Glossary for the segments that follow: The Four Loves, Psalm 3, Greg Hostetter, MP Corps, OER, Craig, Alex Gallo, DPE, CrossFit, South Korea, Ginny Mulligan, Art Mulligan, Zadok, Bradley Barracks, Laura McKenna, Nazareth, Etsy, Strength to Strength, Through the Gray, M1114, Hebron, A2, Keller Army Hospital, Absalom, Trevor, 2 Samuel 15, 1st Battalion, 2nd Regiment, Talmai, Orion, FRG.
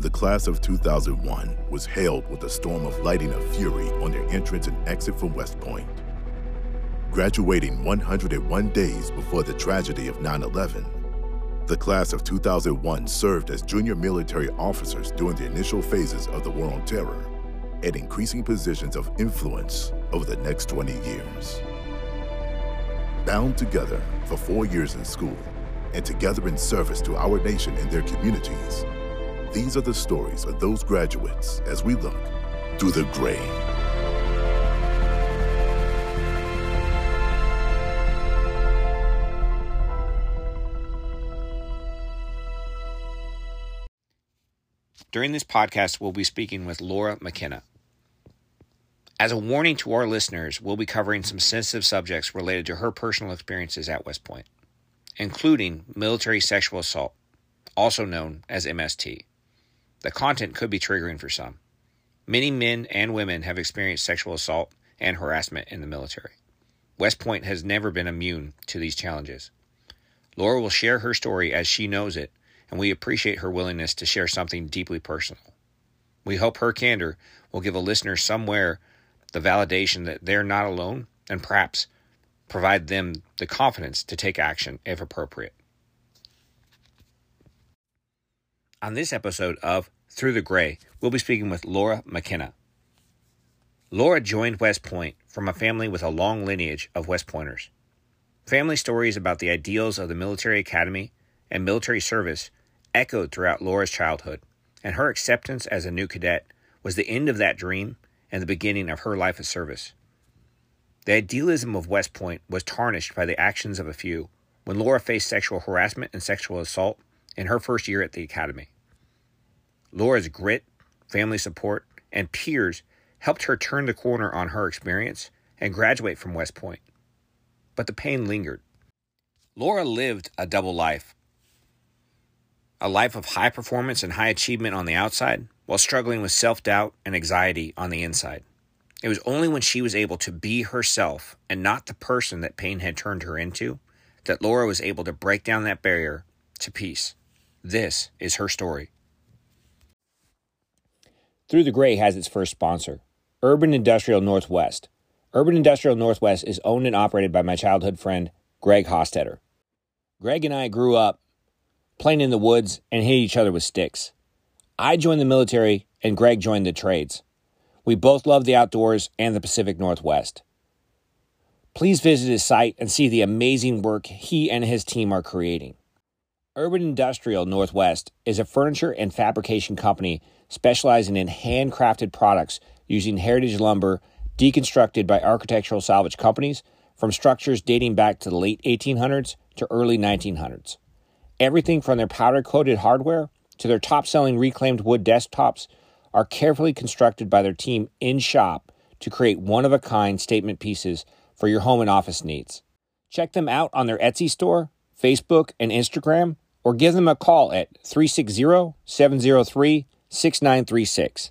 The class of 2001 was hailed with a storm of light and fury on their entrance and exit from West Point. Graduating 101 days before the tragedy of 9/11, the class of 2001 served as junior military officers during the initial phases of the War on Terror and increasing positions of influence over the next 20 years. Bound together for 4 years in school and together in service to our nation and their communities, these are the stories of those graduates as we look through the gray. During this podcast, we'll be speaking with Laura McKenna. As a warning to our listeners, we'll be covering some sensitive subjects related to her personal experiences at West Point, including military sexual assault, also known as MST. The content could be triggering for some. Many men and women have experienced sexual assault and harassment in the military. West Point has never been immune to these challenges. Laura will share her story as she knows it, and we appreciate her willingness to share something deeply personal. We hope her candor will give a listener somewhere the validation that they're not alone and perhaps provide them the confidence to take action if appropriate. On this episode of Through the Gray, we'll be speaking with Laura McKenna. Laura joined West Point from a family with a long lineage of West Pointers. Family stories about the ideals of the military academy and military service echoed throughout Laura's childhood, and her acceptance as a new cadet was the end of that dream and the beginning of her life of service. The idealism of West Point was tarnished by the actions of a few when Laura faced sexual harassment and sexual assault in her first year at the academy. Laura's grit, family support, and peers helped her turn the corner on her experience and graduate from West Point. But the pain lingered. Laura lived a double life. A life of high performance and high achievement on the outside, while struggling with self-doubt and anxiety on the inside. It was only when she was able to be herself and not the person that pain had turned her into that Laura was able to break down that barrier to peace. This is her story. Through the Gray has its first sponsor, Urban Industrial Northwest. Urban Industrial Northwest is owned and operated by my childhood friend, Greg Hostetter. Greg and I grew up playing in the woods and hit each other with sticks. I joined the military and Greg joined the trades. We both love the outdoors and the Pacific Northwest. Please visit his site and see the amazing work he and his team are creating. Urban Industrial Northwest is a furniture and fabrication company specializing in handcrafted products using heritage lumber deconstructed by architectural salvage companies from structures dating back to the late 1800s to early 1900s. Everything from their powder-coated hardware to their top-selling reclaimed wood desktops are carefully constructed by their team in shop to create one-of-a-kind statement pieces for your home and office needs. Check them out on their Etsy store, Facebook, and Instagram, or give them a call at 360-703-6936.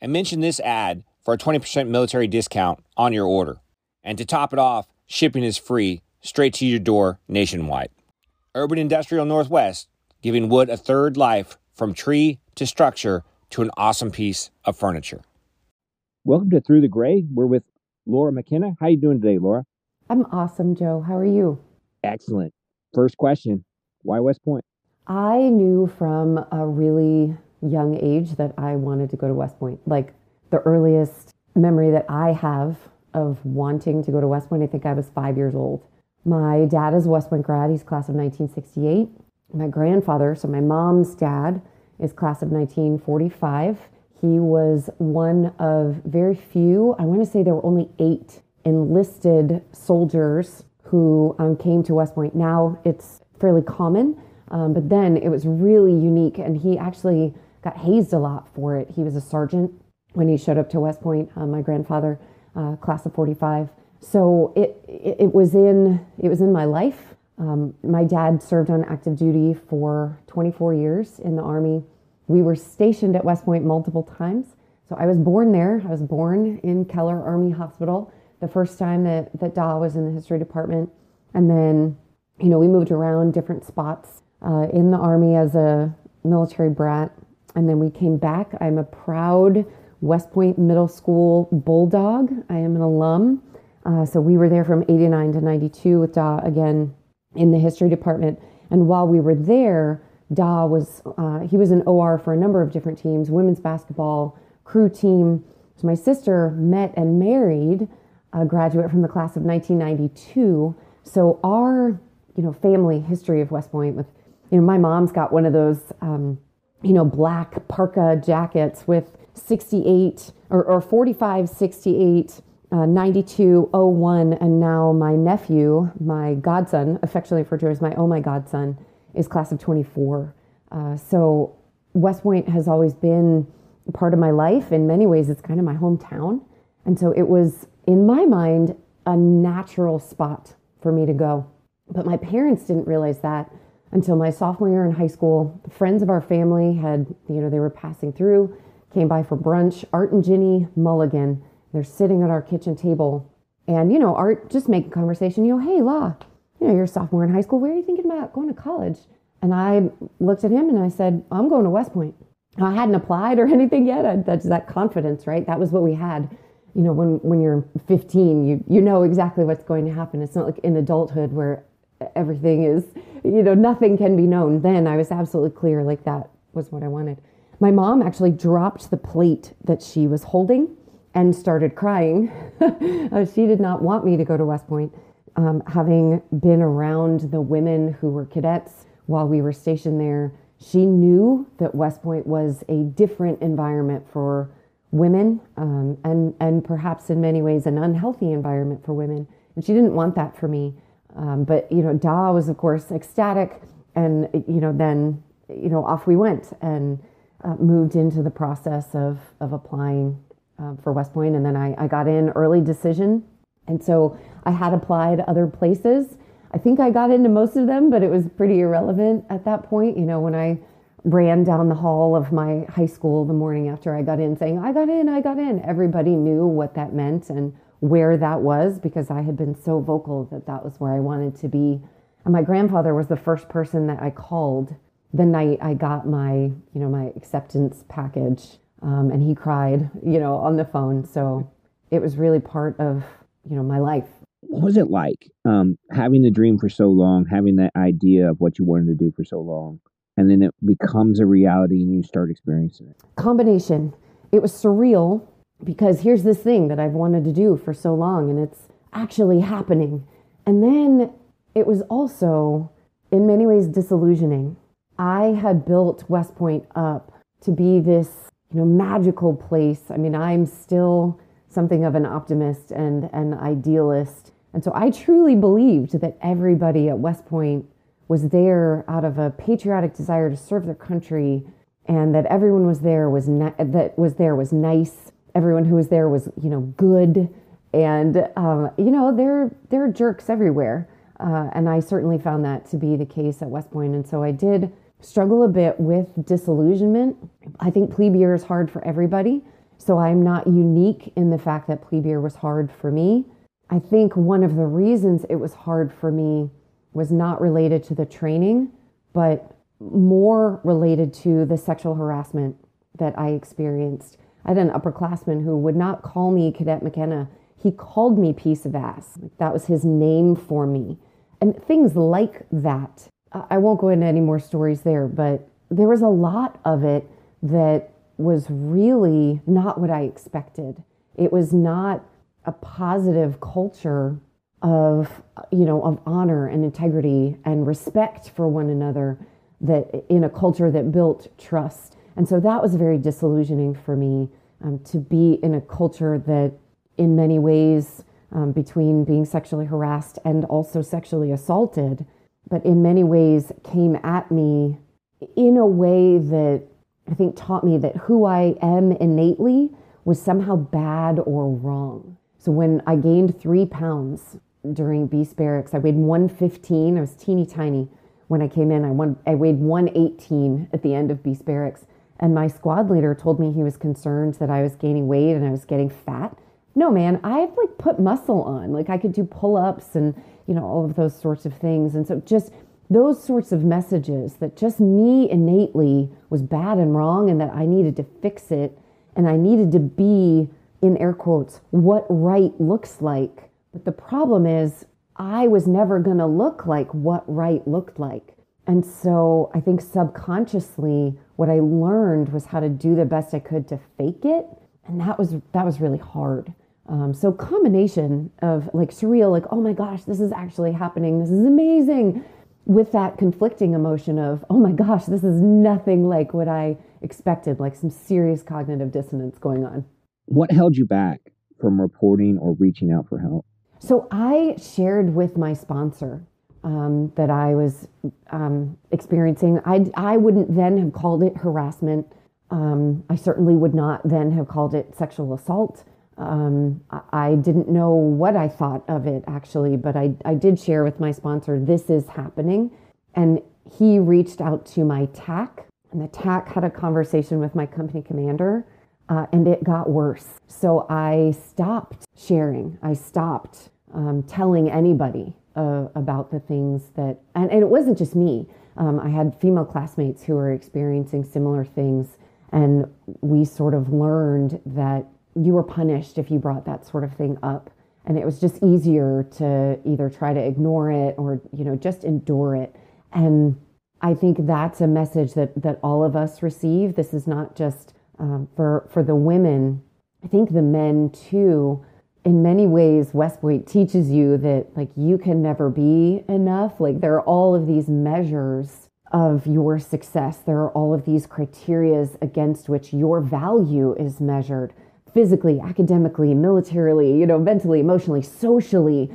And mention this ad for a 20% military discount on your order. And to top it off, shipping is free straight to your door nationwide. Urban Industrial Northwest, giving wood a third life from tree to structure to an awesome piece of furniture. Welcome to Through the Gray. We're with Laura McKenna. How are you doing today, Laura? I'm awesome, Joe. How are you? Excellent. First question, why West Point? I knew from a really young age that I wanted to go to West Point. Like the earliest memory that I have of wanting to go to West Point, I think I was 5 years old. My dad is a West Point grad. He's class of 1968. My grandfather, so my mom's dad, is class of 1945. He was one of very few, I want to say there were only 8 enlisted soldiers who came to West Point. Now it's fairly common, but then it was really unique, and he actually got hazed a lot for it. He was a sergeant when he showed up to West Point, my grandfather, class of 45. So it was in my life. My dad served on active duty for 24 years in the Army. We were stationed at West Point multiple times. So I was born there. I was born in Keller Army Hospital the first time that Da was in the history department. And then, we moved around different spots in the Army as a military brat. And then we came back. I'm a proud West Point Middle School Bulldog. I am an alum. So we were there from 89 to 92 with Da, again, in the history department. And while we were there, Da was, he was an OR for a number of different teams, women's basketball, crew team. So my sister met and married a graduate from the class of 1992. So our, you know, family history of West Point with, you know, my mom's got one of those, you know, black parka jackets with 68 or 45, 68, 92, 01, and now my nephew, my godson, affectionately referred to as my my godson, is class of 24. So West Point has always been part of my life. In many ways, it's kind of my hometown. And so it was, in my mind, a natural spot for me to go. But my parents didn't realize that until my sophomore year in high school. Friends of our family had, you know, they were passing through, came by for brunch, Art and Ginny Mulligan. They're sitting at our kitchen table. And, you know, Art just making conversation, you know, hey, La, you know, you're a sophomore in high school. Where are you thinking about going to college? And I looked at him and I said, I'm going to West Point. I hadn't applied or anything yet. That's that confidence, right? That was what we had. You know, when you're 15, you know exactly what's going to happen. It's not like in adulthood where everything is, you know, nothing can be known. Then I was absolutely clear, like that was what I wanted. My mom actually dropped the plate that she was holding and started crying. She did not want me to go to West Point. Having been around the women who were cadets while we were stationed there, she knew that West Point was a different environment for women, and perhaps in many ways an unhealthy environment for women. And she didn't want that for me. But, you know, Da was, of course, ecstatic. And, you know, then, you know, off we went and moved into the process of applying for West Point. And then I got in early decision. And so I had applied other places. I think I got into most of them, but it was pretty irrelevant at that point. You know, when I ran down the hall of my high school the morning after I got in saying, I got in, everybody knew what that meant and where that was, because I had been so vocal that that was where I wanted to be. And my grandfather was the first person that I called the night I got my, you know, my acceptance package. And he cried, you know, on the phone. So it was really part of, you know, my life. What was it like having the dream for so long, having that idea of what you wanted to do for so long, and then it becomes a reality and you start experiencing it? Combination. It was surreal because here's this thing that I've wanted to do for so long and it's actually happening. And then it was also in many ways disillusioning. I had built West Point up to be this, you know, magical place. I mean, I'm still something of an optimist and an idealist. And so I truly believed that everybody at West Point was there out of a patriotic desire to serve their country, and that everyone was there was that was there was nice. Everyone who was there was, you know, good, and you know, there are jerks everywhere, and I certainly found that to be the case at West Point. And so I did struggle a bit with disillusionment. I think plebe year is hard for everybody, so I'm not unique in the fact that plebe year was hard for me. I think one of the reasons it was hard for me was not related to the training, but more related to the sexual harassment that I experienced. I had an upperclassman who would not call me Cadet McKenna. He called me piece of ass. That was his name for me. And things like that. I won't go into any more stories there, but there was a lot of it that was really not what I expected. It was not a positive culture of, you know, of honor and integrity and respect for one another, that in a culture that built trust. And so that was very disillusioning for me, to be in a culture that in many ways, between being sexually harassed and also sexually assaulted, but in many ways came at me in a way that I think taught me that who I am innately was somehow bad or wrong. So when I gained 3 pounds during Beast Barracks, I weighed 115. I was teeny tiny when I came in. I weighed 118 at the end of Beast Barracks. And my squad leader told me he was concerned that I was gaining weight and I was getting fat. No, man, I've like put muscle on. Like I could do pull-ups and, you know, all of those sorts of things. And so just those sorts of messages that just me innately was bad and wrong and that I needed to fix it and I needed to be, in air quotes, what right looks like. But the problem is I was never going to look like what right looked like. And so I think subconsciously what I learned was how to do the best I could to fake it. And that was really hard. So combination of like surreal, like, oh my gosh, this is actually happening. This is amazing. With that conflicting emotion of, oh my gosh, this is nothing like what I expected, like some serious cognitive dissonance going on. What held you back from reporting or reaching out for help? So I shared with my sponsor that I was experiencing. I wouldn't then have called it harassment. I certainly would not then have called it sexual assault. I didn't know what I thought of it actually, but I did share with my sponsor, this is happening. And he reached out to my TAC, and the TAC had a conversation with my company commander, and it got worse. So I stopped sharing. I stopped telling anybody about the things that, and it wasn't just me. I had female classmates who were experiencing similar things, and we sort of learned that you were punished if you brought that sort of thing up. And it was just easier to either try to ignore it or, you know, just endure it. And I think that's a message that all of us receive. This is not just for the women. I think the men too, in many ways, West Point teaches you that like you can never be enough. Like there are all of these measures of your success. There are all of these criterias against which your value is measured. Physically, academically, militarily, you know, mentally, emotionally, socially,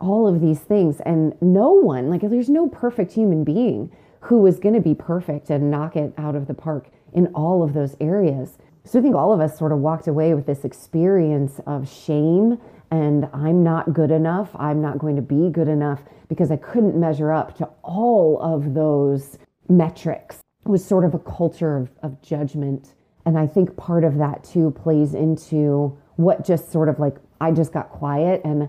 all of these things. And no one, like there's no perfect human being who is going to be perfect and knock it out of the park in all of those areas. So I think all of us sort of walked away with this experience of shame and I'm not good enough. I'm not going to be good enough because I couldn't measure up to all of those metrics. It was sort of a culture of judgment. And I think part of that too plays into what just sort of like, I just got quiet and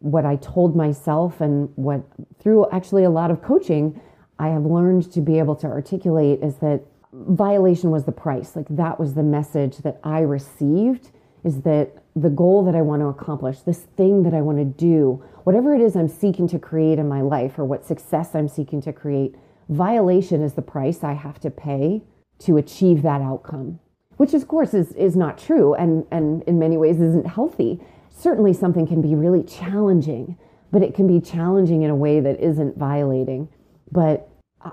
what I told myself and what through actually a lot of coaching, I have learned to be able to articulate is that violation was the price. Like that was the message that I received is that the goal that I want to accomplish, this thing that I want to do, whatever it is I'm seeking to create in my life or what success I'm seeking to create, violation is the price I have to pay to achieve that outcome, which of course is not true and in many ways isn't healthy. Certainly something can be really challenging, but it can be challenging in a way that isn't violating. But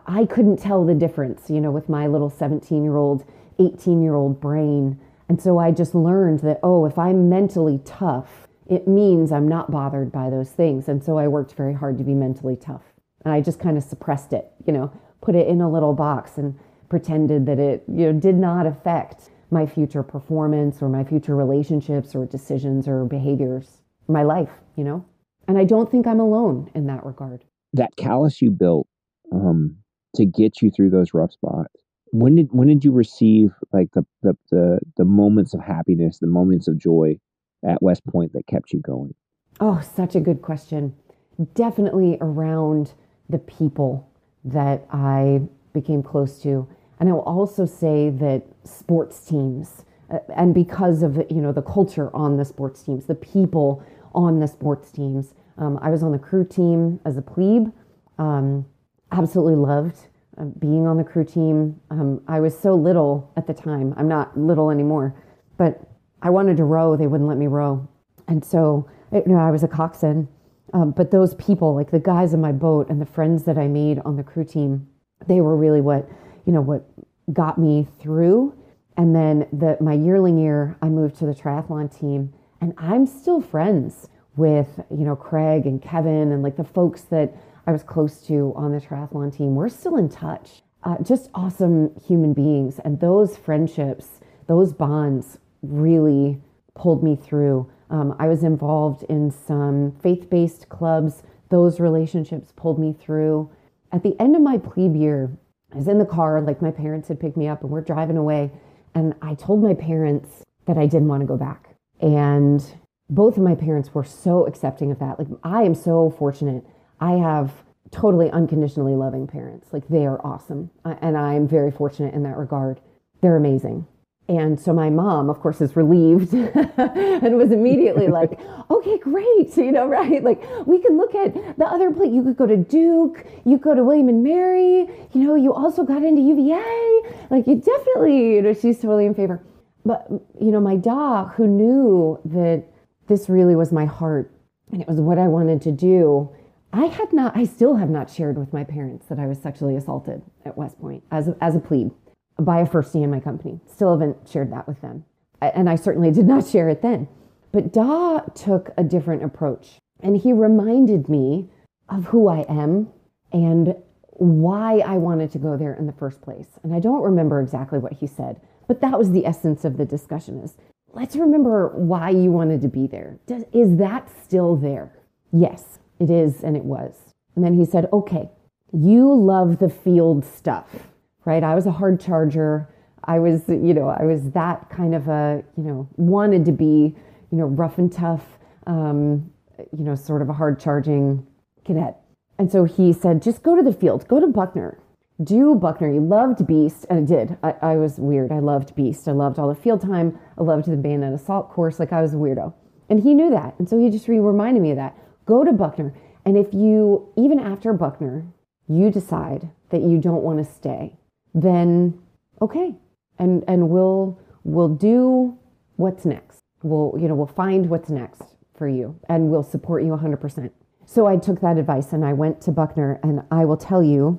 I couldn't tell the difference, you know, with my little 17-year-old, 18-year-old brain. And so I just learned that, oh, if I'm mentally tough, it means I'm not bothered by those things. And so I worked very hard to be mentally tough. And I just kind of suppressed it, you know, put it in a little box and pretended that it, you know, did not affect my future performance or my future relationships or decisions or behaviors, my life, you know? And I don't think I'm alone in that regard. That callus you built to get you through those rough spots, when did you receive like the moments of happiness, the moments of joy at West Point that kept you going? Oh, such a good question. Definitely around the people that I became close to. And I will also say that sports teams, and because of, you know, the culture on the sports teams, the people on the sports teams, I was on the crew team as a plebe, absolutely loved being on the crew team. I was so little at the time. I'm not little anymore, but I wanted to row. They wouldn't let me row. And so, you know, I was a coxswain, but those people, like the guys in my boat and the friends that I made on the crew team, they were really what, you know, what got me through. And then my yearling year, I moved to the triathlon team, and I'm still friends with, you know, Craig and Kevin and like the folks that I was close to on the triathlon team. We're still in touch. Just awesome human beings. And those friendships, those bonds really pulled me through. I was involved in some faith-based clubs. Those relationships pulled me through. At the end of my plebe year, I was in the car, like my parents had picked me up and we're driving away. And I told my parents that I didn't want to go back. And both of my parents were so accepting of that. Like I am so fortunate. I have totally unconditionally loving parents. Like, they are awesome. And I'm very fortunate in that regard. They're amazing. And so my mom, of course, is relieved and was immediately like, okay, great. You know, right? Like, we can look at the other place. You could go to Duke. You go to William and Mary. You know, you also got into UVA. Like, you definitely, you know, she's totally in favor. But, you know, my da, who knew that this really was my heart and it was what I wanted to do, I still have not shared with my parents that I was sexually assaulted at West Point as a plebe by a firstie in my company. Still haven't shared that with them. And I certainly did not share it then. But Da took a different approach. And he reminded me of who I am and why I wanted to go there in the first place. And I don't remember exactly what he said, but that was the essence of the discussion is, let's remember why you wanted to be there. Is that still there? Yes, it is, and it was. And then he said, okay, you love the field stuff. Right? I was a hard charger. I was that kind of a, you know, wanted to be, you know, rough and tough, you know, sort of a hard charging cadet. And so he said, just go to the field, go to Buckner, do Buckner. You loved Beast. And I did. I was weird. I loved Beast. I loved all the field time. I loved the bayonet assault course. Like, I was a weirdo. And he knew that. And so he just reminded me of that. Go to Buckner. And if you, even after Buckner, you decide that you don't want to stay, then okay, and we'll do what's next. We'll find what's next for you, and we'll support you 100%. So I took that advice and I went to Buckner, and I will tell you,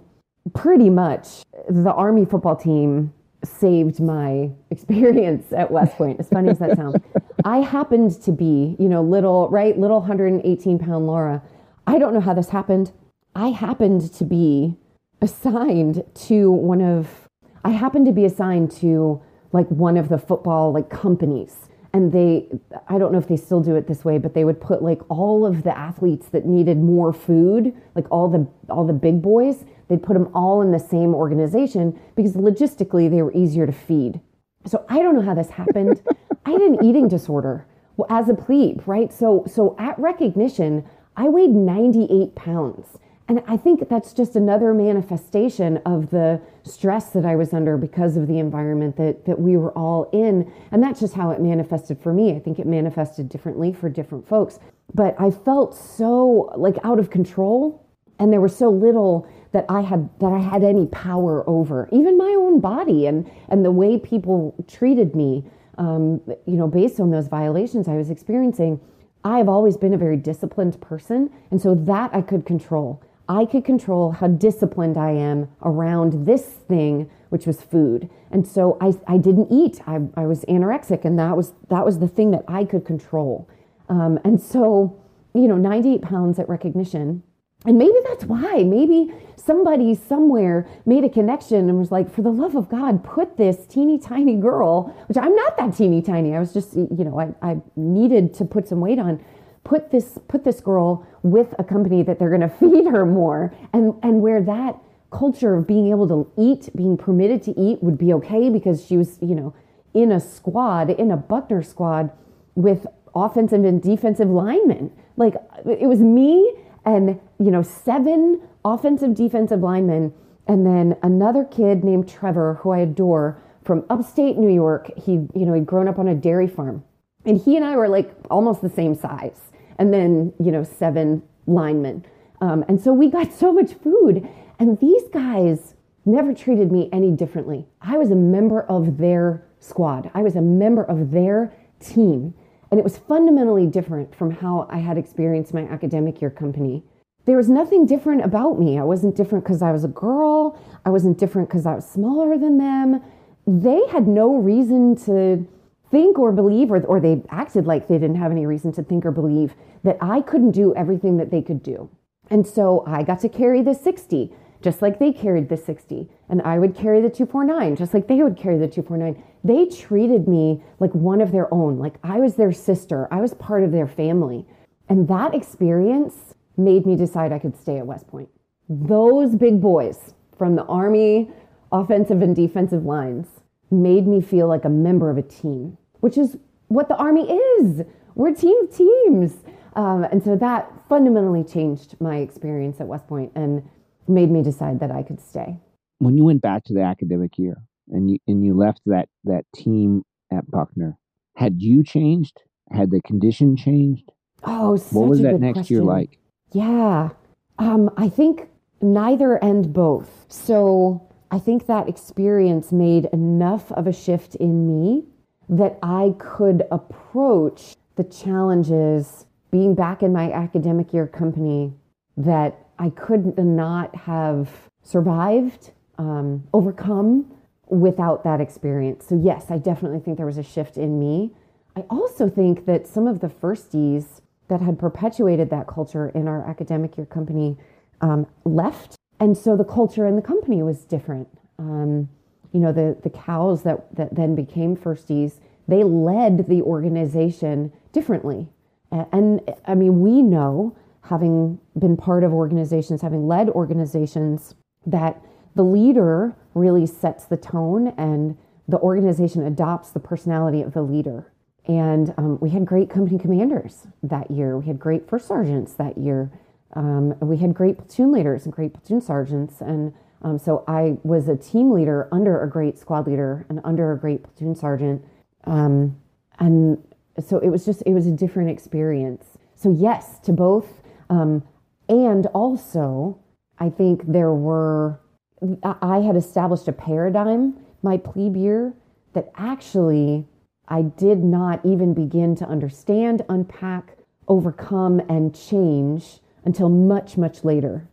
pretty much the Army football team saved my experience at West Point. As funny as that sounds, I happened to be, you know, little 118-pound Laura. I don't know how this happened. I happened to be assigned to one of the football like companies, and I don't know if they still do it this way, but they would put like all of the athletes that needed more food, like all the big boys, they'd put them all in the same organization because logistically they were easier to feed. So I don't know how this happened. I had an eating disorder as a plebe, right? So at recognition, I weighed 98 pounds. And I think that's just another manifestation of the stress that I was under because of the environment that we were all in. And that's just how it manifested for me. I think it manifested differently for different folks. But I felt so like out of control, and there was so little that I had any power over, even my own body and the way people treated me, you know, based on those violations I was experiencing. I've always been a very disciplined person, and so that I could control. I could control how disciplined I am around this thing, which was food. And so I didn't eat. I was anorexic, and that was the thing that I could control. And so, you know, 98 pounds at recognition. And maybe that's why. Maybe somebody somewhere made a connection and was like, for the love of God, put this teeny tiny girl, which I'm not that teeny tiny. I was just, you know, I needed to put some weight on. Put this girl with a company that they're going to feed her more, and where that culture of being able to eat, being permitted to eat, would be okay because she was, you know, in a squad, in a Buckner squad with offensive and defensive linemen. Like, it was me and, you know, 7 offensive defensive linemen, and then another kid named Trevor, who I adore, from upstate New York. He, you know, he'd grown up on a dairy farm, and he and I were like almost the same size. And then, you know, 7 linemen. And so we got so much food. And these guys never treated me any differently. I was a member of their squad. I was a member of their team. And it was fundamentally different from how I had experienced my academic year company. There was nothing different about me. I wasn't different because I was a girl. I wasn't different because I was smaller than them. They had no reason to think or believe, or they acted like they didn't have any reason to think or believe that I couldn't do everything that they could do. And so I got to carry the 60, just like they carried the 60. And I would carry the 249, just like they would carry the 249. They treated me like one of their own, like I was their sister. I was part of their family. And that experience made me decide I could stay at West Point. Those big boys from the Army offensive and defensive lines made me feel like a member of a team, which is what the Army is. We're teams. And so that fundamentally changed my experience at West Point and made me decide that I could stay. When you went back to the academic year and you left that team at Buckner, had you changed? Had the condition changed? Oh, such a good question. What was that next year like? Yeah, I think neither and both. So I think that experience made enough of a shift in me that I could approach the challenges being back in my academic year company that I could not have survived, overcome without that experience. So yes, I definitely think there was a shift in me. I also think that some of the firsties that had perpetuated that culture in our academic year company left. And so the culture in the company was different. You know, the cows that then became firsties, they led the organization differently. And I mean, we know, having been part of organizations, having led organizations, that the leader really sets the tone and the organization adopts the personality of the leader. And we had great company commanders that year. We had great first sergeants that year. We had great platoon leaders and great platoon sergeants. And so I was a team leader under a great squad leader and under a great platoon sergeant. And so it was a different experience. So yes, to both. And also, I think I had established a paradigm my plebe year that actually I did not even begin to understand, unpack, overcome, and change until much, much later.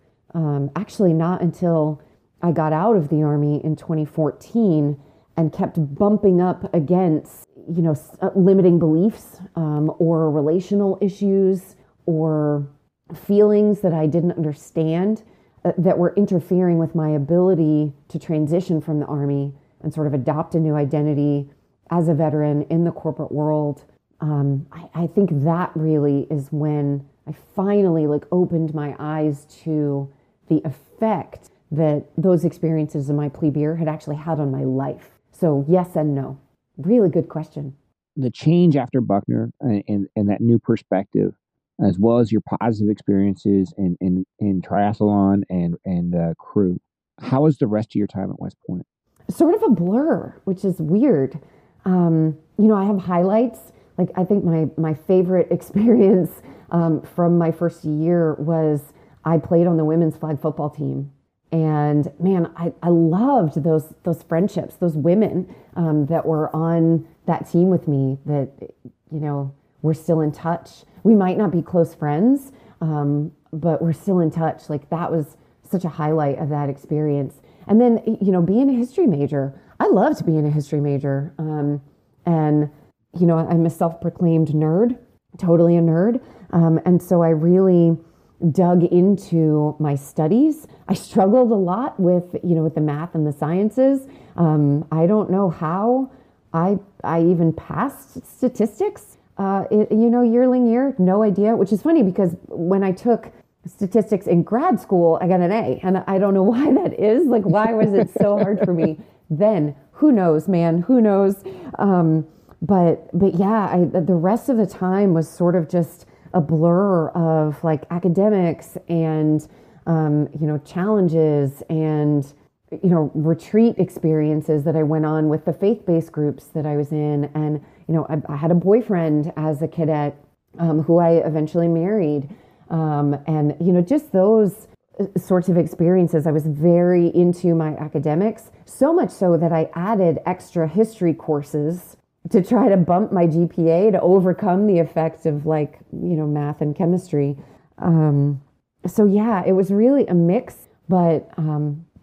Actually, not until I got out of the Army in 2014 and kept bumping up against, you know, limiting beliefs or relational issues or feelings that I didn't understand that were interfering with my ability to transition from the Army and sort of adopt a new identity as a veteran in the corporate world. I think that really is when I finally opened my eyes to the effect that those experiences in my plebe year had actually had on my life. So yes and no. Really good question. The change after Buckner and that new perspective, as well as your positive experiences in triathlon and crew. How was the rest of your time at West Point? Sort of a blur, which is weird. You know, I have highlights. Like, I think my favorite experience from my first year was I played on the women's flag football team. And man, I loved those friendships, those women that were on that team with me that, you know, we're still in touch. We might not be close friends, but we're still in touch. Like, that was such a highlight of that experience. And then, you know, being a history major, I loved being a history major. And, you know, I'm a self-proclaimed nerd, totally a nerd. And so I really dug into my studies. I struggled a lot with, you know, with the math and the sciences. I don't know how I even passed statistics, you know, yearling year, no idea, which is funny because when I took statistics in grad school, I got an A, and I don't know why that is. Like, why was it so hard for me then? Who knows, man, who knows? But yeah, the rest of the time was sort of just a blur of like academics and, you know, challenges and, you know, retreat experiences that I went on with the faith-based groups that I was in. And, you know, I had a boyfriend as a cadet who I eventually married. And, you know, just those sorts of experiences. I was very into my academics, so much so that I added extra history courses to try to bump my GPA to overcome the effect of, like, you know, math and chemistry. So yeah, it was really a mix, but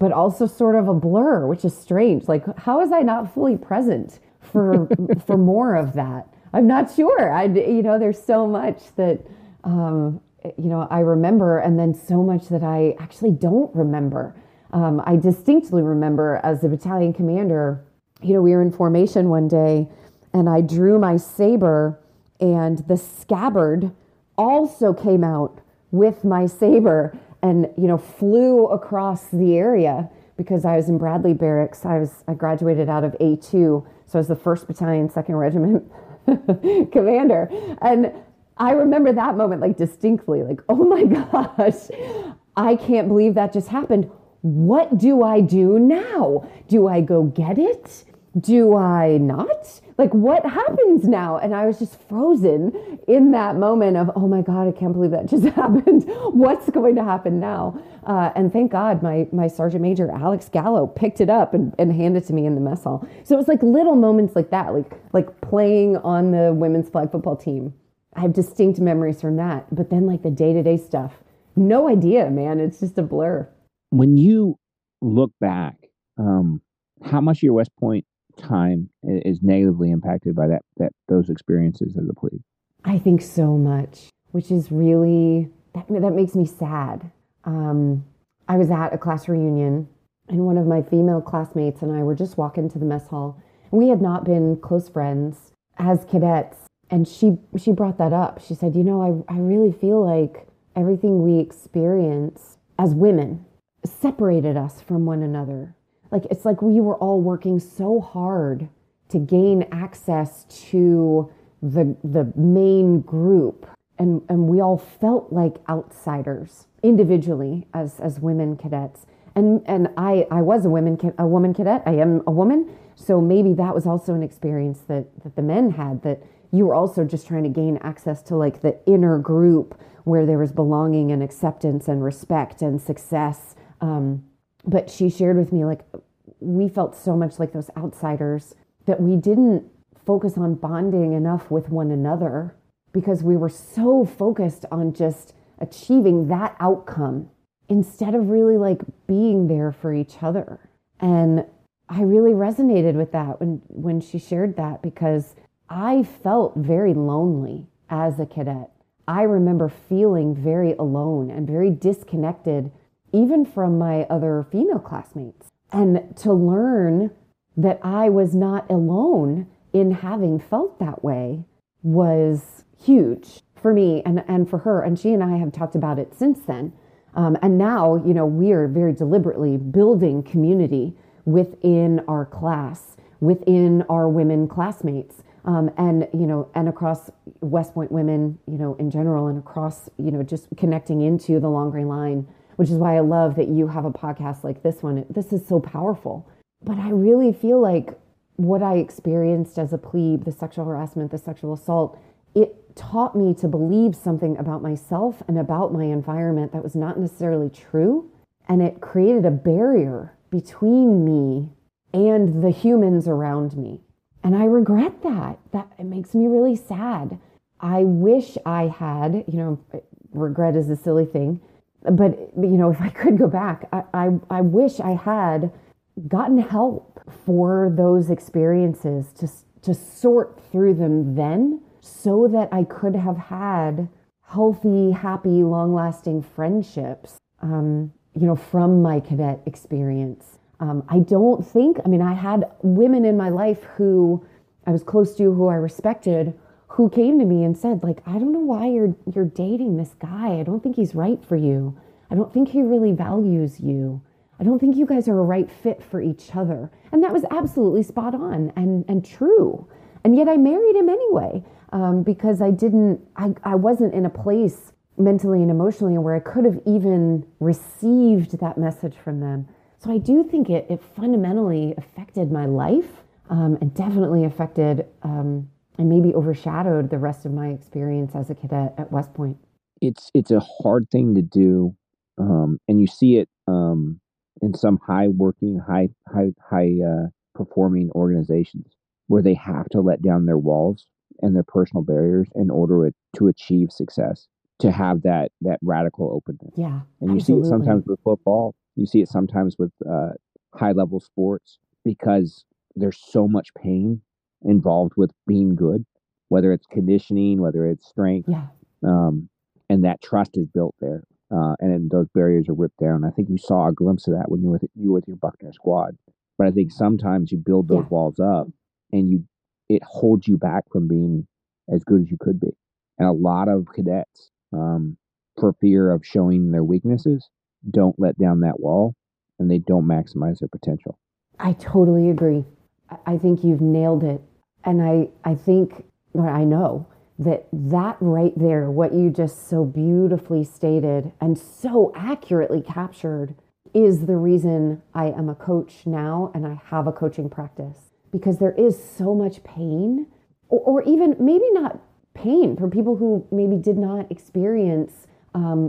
also sort of a blur, which is strange. Like, how was I not fully present for more of that? I'm not sure. You know, there's so much that, you know, I remember, and then so much that I actually don't remember. I distinctly remember as the battalion commander, you know, we were in formation one day and I drew my saber and the scabbard also came out with my saber and, you know, flew across the area because I was in Bradley Barracks. I graduated out of A2. So I was the 1st Battalion, 2nd Regiment commander. And I remember that moment like distinctly, like, oh my gosh, I can't believe that just happened. What do I do now? Do I go get it? Do I not? Like, what happens now? And I was just frozen in that moment of, oh my God, I can't believe that just happened. What's going to happen now? And thank God my Sergeant Major, Alex Gallo, picked it up and handed it to me in the mess hall. So it was like little moments like that, like playing on the women's flag football team. I have distinct memories from that. But then like the day-to-day stuff, no idea, man. It's just a blur. When you look back, how much of your West Point time is negatively impacted by those experiences as a plebe? I think so much, which is really, that makes me sad. I was at a class reunion and one of my female classmates and I were just walking to the mess hall. We had not been close friends as cadets. And she brought that up. She said, you know, I really feel like everything we experience as women separated us from one another. Like, it's like we were all working so hard to gain access to the main group. And we all felt like outsiders individually as women cadets. And I was a woman cadet. I am a woman. So maybe that was also an experience that the men had, that you were also just trying to gain access to like the inner group where there was belonging and acceptance and respect and success. But she shared with me, like, we felt so much like those outsiders that we didn't focus on bonding enough with one another because we were so focused on just achieving that outcome instead of really like being there for each other. And I really resonated with that when she shared that, because I felt very lonely as a cadet. I remember feeling very alone and very disconnected, even from my other female classmates. And to learn that I was not alone in having felt that way was huge for me and for her. And she and I have talked about it since then. And now, you know, we are very deliberately building community within our class, within our women classmates. And, you know, and across West Point women, you know, in general, and across, you know, just connecting into the Long Gray Line, which is why I love that you have a podcast like this one. This is so powerful. But I really feel like what I experienced as a plebe, the sexual harassment, the sexual assault, it taught me to believe something about myself and about my environment that was not necessarily true. And it created a barrier between me and the humans around me. And I regret that. It makes me really sad. I wish I had, you know, regret is a silly thing, but, you know, if I could go back, I wish I had gotten help for those experiences to sort through them then, so that I could have had healthy, happy, long-lasting friendships, you know, from my cadet experience. I had women in my life who I was close to, who I respected, who came to me and said, like, I don't know why you're dating this guy. I don't think he's right for you. I don't think he really values you. I don't think you guys are a right fit for each other. And that was absolutely spot on and true. And yet I married him anyway, because I wasn't in a place mentally and emotionally where I could have even received that message from them. So I do think it fundamentally affected my life, and definitely affected and maybe overshadowed the rest of my experience as a cadet at West Point. It's a hard thing to do, and you see it in some high performing organizations where they have to let down their walls and their personal barriers in order to achieve success, to have that radical openness. Yeah, and you absolutely see it sometimes with football. You see it sometimes with high-level sports, because there's so much pain involved with being good, whether it's conditioning, whether it's strength, and that trust is built there, and those barriers are ripped down. I think you saw a glimpse of that when you were with your Buckner squad, but I think sometimes you build those walls up, and it holds you back from being as good as you could be. And a lot of cadets, for fear of showing their weaknesses, don't let down that wall, and they don't maximize their potential. I totally agree. I think you've nailed it. And I know that right there, what you just so beautifully stated and so accurately captured, is the reason I am a coach now and I have a coaching practice. Because there is so much pain, or even maybe not pain for people who maybe did not experience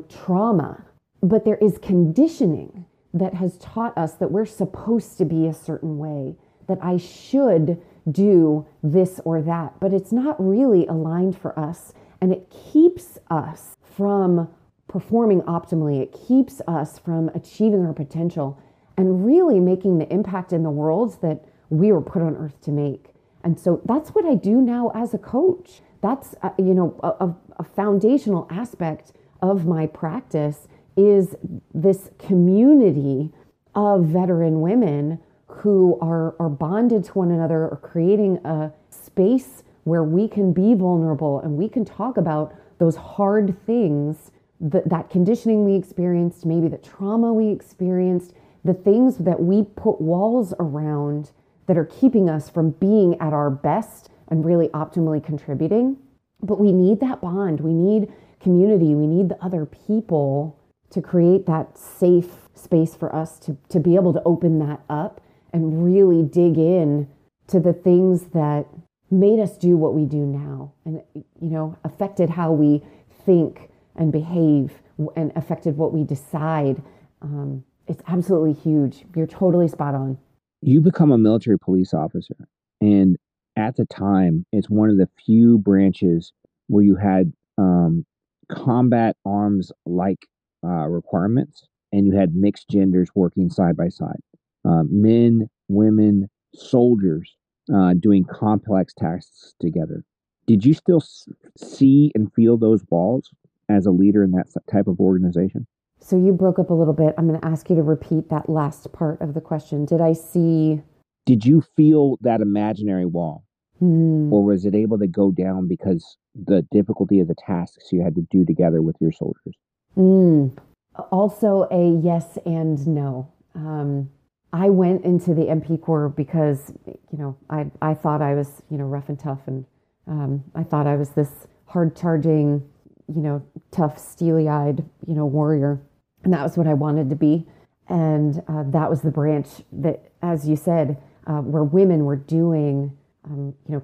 trauma, but there is conditioning that has taught us that we're supposed to be a certain way, that I should do this or that, but it's not really aligned for us, and it keeps us from performing optimally. It keeps us from achieving our potential and really making the impact in the worlds that we were put on earth to make. And so that's what I do now as a coach. That's a foundational aspect of my practice, is this community of veteran women who are bonded to one another, or creating a space where we can be vulnerable and we can talk about those hard things, that conditioning we experienced, maybe the trauma we experienced, the things that we put walls around that are keeping us from being at our best and really optimally contributing. But we need that bond. We need community. We need the other people to create that safe space for us to be able to open that up and really dig in to the things that made us do what we do now, and affected how we think and behave, and affected what we decide. It's absolutely huge. You're totally spot on. You become a military police officer, and at the time, it's one of the few branches where you had combat arms-like requirements, and you had mixed genders working side by side. Men, women, soldiers doing complex tasks together. Did you still see and feel those walls as a leader in that type of organization? So you broke up a little bit. I'm going to ask you to repeat that last part of the question. Did you feel that imaginary wall? Or was it able to go down because the difficulty of the tasks you had to do together with your soldiers? Also a yes and no. I went into the MP Corps because, I thought I was, rough and tough. And I thought I was this hard-charging, tough, steely-eyed, warrior. And that was what I wanted to be. And that was the branch that, as you said, where women were doing,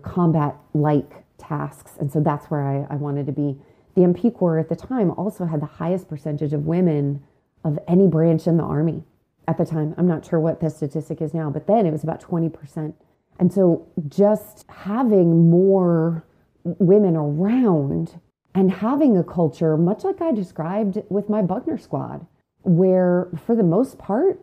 combat-like tasks. And so that's where I wanted to be. The MP Corps at the time also had the highest percentage of women of any branch in the Army. At the time, I'm not sure what the statistic is now, but then it was about 20%. And so just having more women around and having a culture, much like I described with my Buckner squad, where for the most part,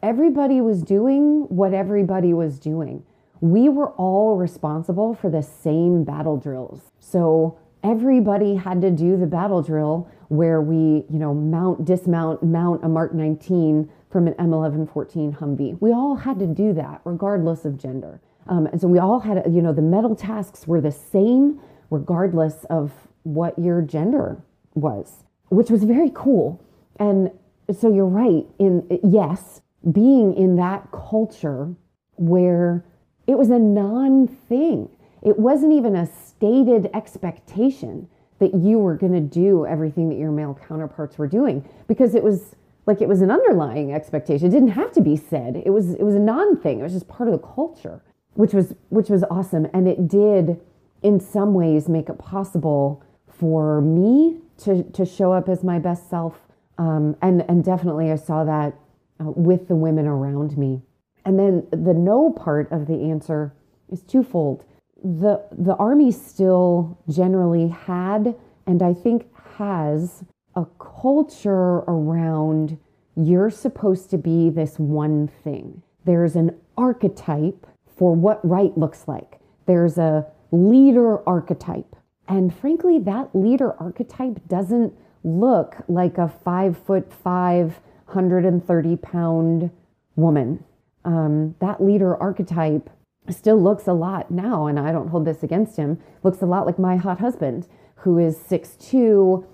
everybody was doing what everybody was doing. We were all responsible for the same battle drills. So everybody had to do the battle drill where we, mount, dismount, mount a Mark 19 from an M1114 Humvee. We all had to do that regardless of gender. And so we all had, the medal tasks were the same regardless of what your gender was, which was very cool. And so you're right in, yes, being in that culture where it was a non-thing. It wasn't even a stated expectation that you were going to do everything that your male counterparts were doing, because it was like, it was an underlying expectation. It didn't have to be said. It was a non-thing. It was just part of the culture, which was awesome. And it did, in some ways, make it possible for me to show up as my best self. And definitely I saw that with the women around me. And then the no part of the answer is twofold. The Army still generally had, and I think has, a culture around you're supposed to be this one thing. There's an archetype for what right looks like. There's a leader archetype. And frankly, that leader archetype doesn't look like a 5'5", 130-pound woman. That leader archetype still looks a lot now, and I don't hold this against him, looks a lot like my hot husband, who is 6'2",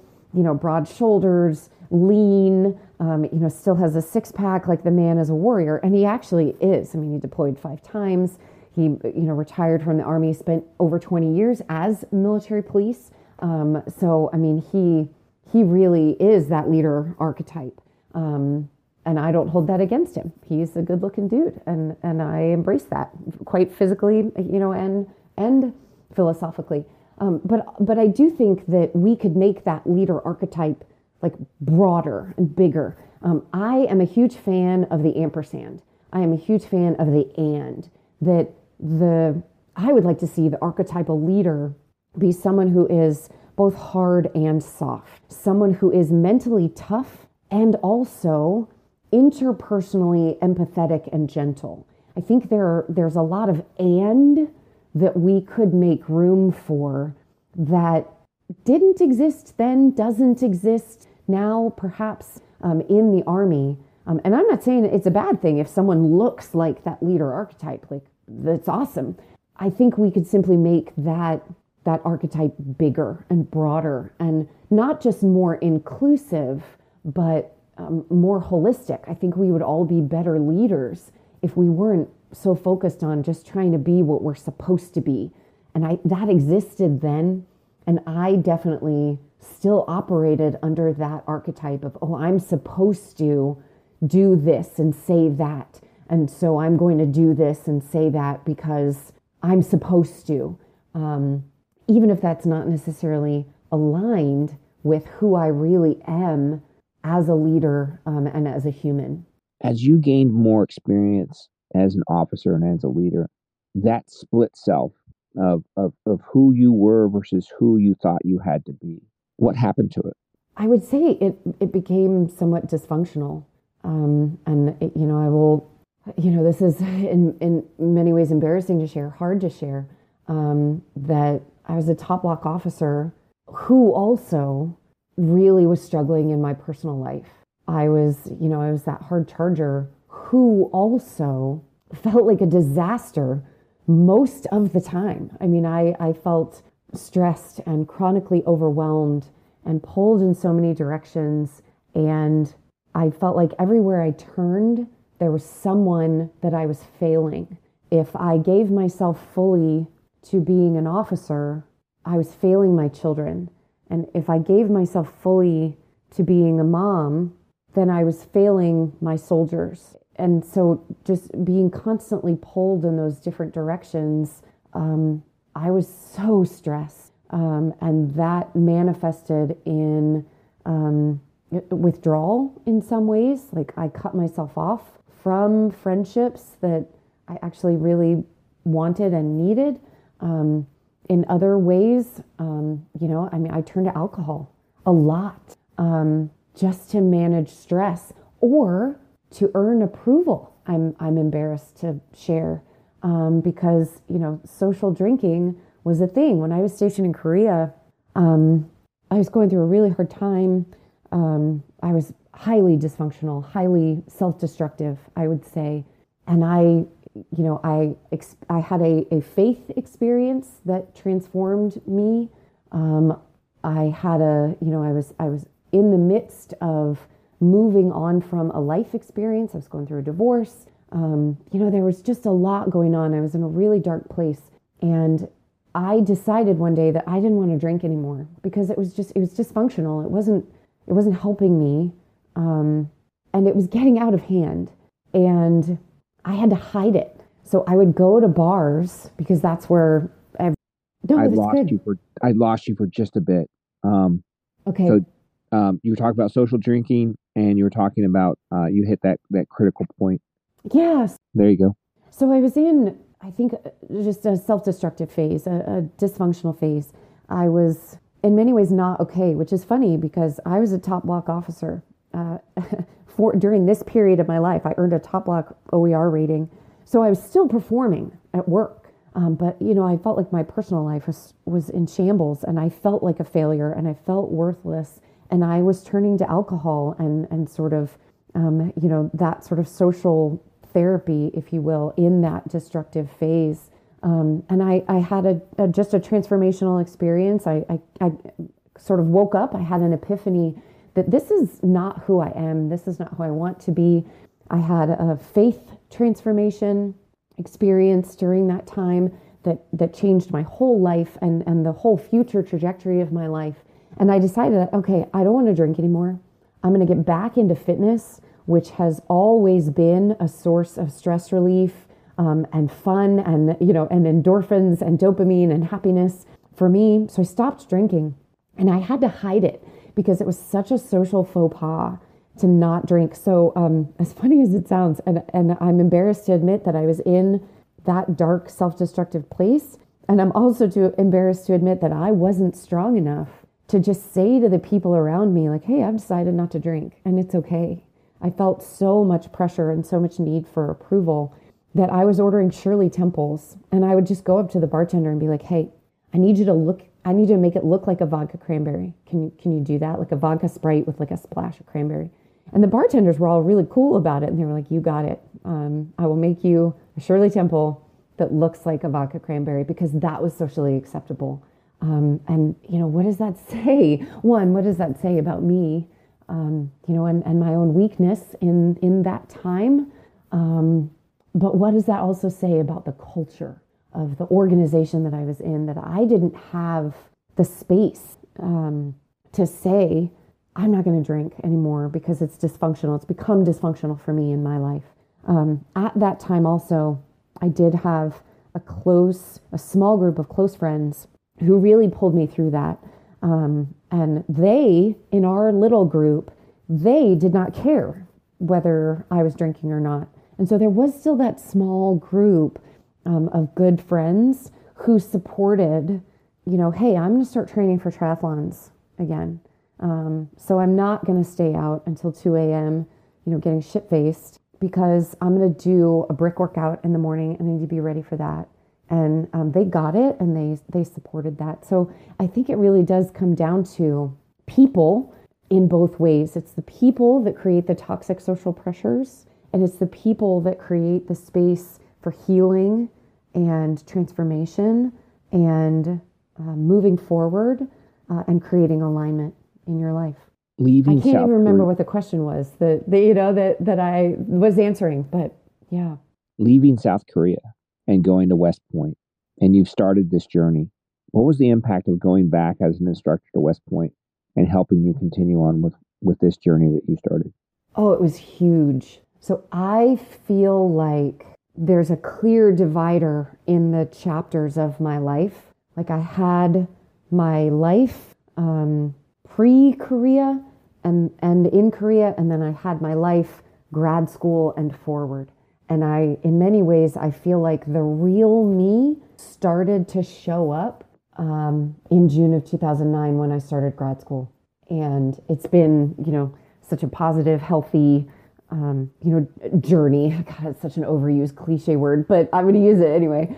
broad shoulders, lean, still has a six-pack, like the man is a warrior. And he actually is. I mean, he deployed 5 times. He, retired from the Army, spent over 20 years as military police. So, I mean, he really is that leader archetype. And I don't hold that against him. He's a good-looking dude, and I embrace that quite physically, and philosophically. But I do think that we could make that leader archetype like broader and bigger. I am a huge fan of the ampersand. I am a huge fan of the and. I would like to see the archetypal leader be someone who is both hard and soft, someone who is mentally tough and also interpersonally empathetic and gentle. I think there's a lot of and that we could make room for that didn't exist then, doesn't exist now, perhaps in the Army. And I'm not saying it's a bad thing if someone looks like that leader archetype, like that's awesome. I think we could simply make that archetype bigger and broader and not just more inclusive, but more holistic. I think we would all be better leaders if we weren't so focused on just trying to be what we're supposed to be. And that existed then. And I definitely still operated under that archetype of, oh, I'm supposed to do this and say that. And so I'm going to do this and say that because I'm supposed to. Even if that's not necessarily aligned with who I really am as a leader and as a human. As you gained more experience as an officer and as a leader, that split self of who you were versus who you thought you had to be, what happened to it? I would say it became somewhat dysfunctional. This is in many ways embarrassing to share, hard to share, that I was a top block officer who also really was struggling in my personal life. I was that hard charger who also felt like a disaster most of the time. I mean, I felt stressed and chronically overwhelmed and pulled in so many directions. And I felt like everywhere I turned, there was someone that I was failing. If I gave myself fully to being an officer, I was failing my children. And if I gave myself fully to being a mom, then I was failing my soldiers. And so just being constantly pulled in those different directions, I was so stressed. And that manifested in withdrawal in some ways. Like I cut myself off from friendships that I actually really wanted and needed. In other ways, I turned to alcohol a lot just to manage stress or to earn approval. I'm embarrassed to share because, social drinking was a thing. When I was stationed in Korea, I was going through a really hard time. I was highly dysfunctional, highly self-destructive, I would say. And I had a faith experience that transformed me. I was in the midst of moving on from a life experience. I was going through a divorce. There was just a lot going on. I was in a really dark place. And I decided one day that I didn't want to drink anymore because it was dysfunctional. It wasn't helping me. And it was getting out of hand. And I had to hide it. So I would go to bars because that's where I lost you for just a bit. Okay. So you were talking about social drinking and you were talking about you hit that critical point. Yes. There you go. So I was in, I think, just a self-destructive phase, a dysfunctional phase. I was in many ways not okay, which is funny because I was a top block officer. During this period of my life, I earned a top block OER rating. So I was still performing at work. But I felt like my personal life was in shambles and I felt like a failure and I felt worthless. And I was turning to alcohol and sort of, that sort of social therapy, if you will, in that destructive phase. And I had just a transformational experience. I sort of woke up. I had an epiphany that this is not who I am. This is not who I want to be. I had a faith transformation. experience during that time that changed my whole life and the whole future trajectory of my life. And I decided that, okay, I don't want to drink anymore. I'm going to get back into fitness, which has always been a source of stress relief and fun and, you know, and endorphins and dopamine and happiness for me. So I stopped drinking, and I had to hide it because it was such a social faux pas to not drink. So as funny as it sounds, and I'm embarrassed to admit that I was in that dark, self-destructive place. And I'm also too embarrassed to admit that I wasn't strong enough to just say to the people around me, like, hey, I've decided not to drink, and it's okay. I felt so much pressure and so much need for approval that I was ordering Shirley Temples, and I would just go up to the bartender and be like, hey, I need you to make it look like a vodka cranberry. Can you do that? Like a vodka Sprite with like a splash of cranberry. And the bartenders were all really cool about it. And they were like, you got it. I will make you a Shirley Temple that looks like a vodka cranberry, because that was socially acceptable. And, you know, what does that say? One, what does that say about me? You know, and my own weakness in that time. But what does that also say about the culture of the organization that I was in, that I didn't have the space to say, I'm not going to drink anymore because it's dysfunctional. It's become dysfunctional for me in my life. At that time also, I did have a small group of close friends who really pulled me through that. And they, in our little group, they did not care whether I was drinking or not. And so there was still that small group of good friends who supported, you know, hey, I'm going to start training for triathlons again. So I'm not going to stay out until 2 a.m., you know, getting shit-faced, because I'm going to do a brick workout in the morning and I need to be ready for that. And they got it, and they supported that. So I think it really does come down to people in both ways. It's the people that create the toxic social pressures, and it's the people that create the space for healing and transformation and moving forward and creating alignment in your life. Leaving. I can't even remember what the question was that I was answering, but yeah. Leaving South Korea and going to West Point, and you've started this journey. What was the impact of going back as an instructor to West Point and helping you continue on with this journey that you started? Oh, it was huge. So I feel like there's a clear divider in the chapters of my life. Like I had my life pre-Korea and in Korea, and then I had my life grad school and forward. And I, in many ways, I feel like the real me started to show up in June of 2009 when I started grad school. And it's been, you know, such a positive, healthy, journey. God, it's such an overused cliche word, but I'm going to use it anyway.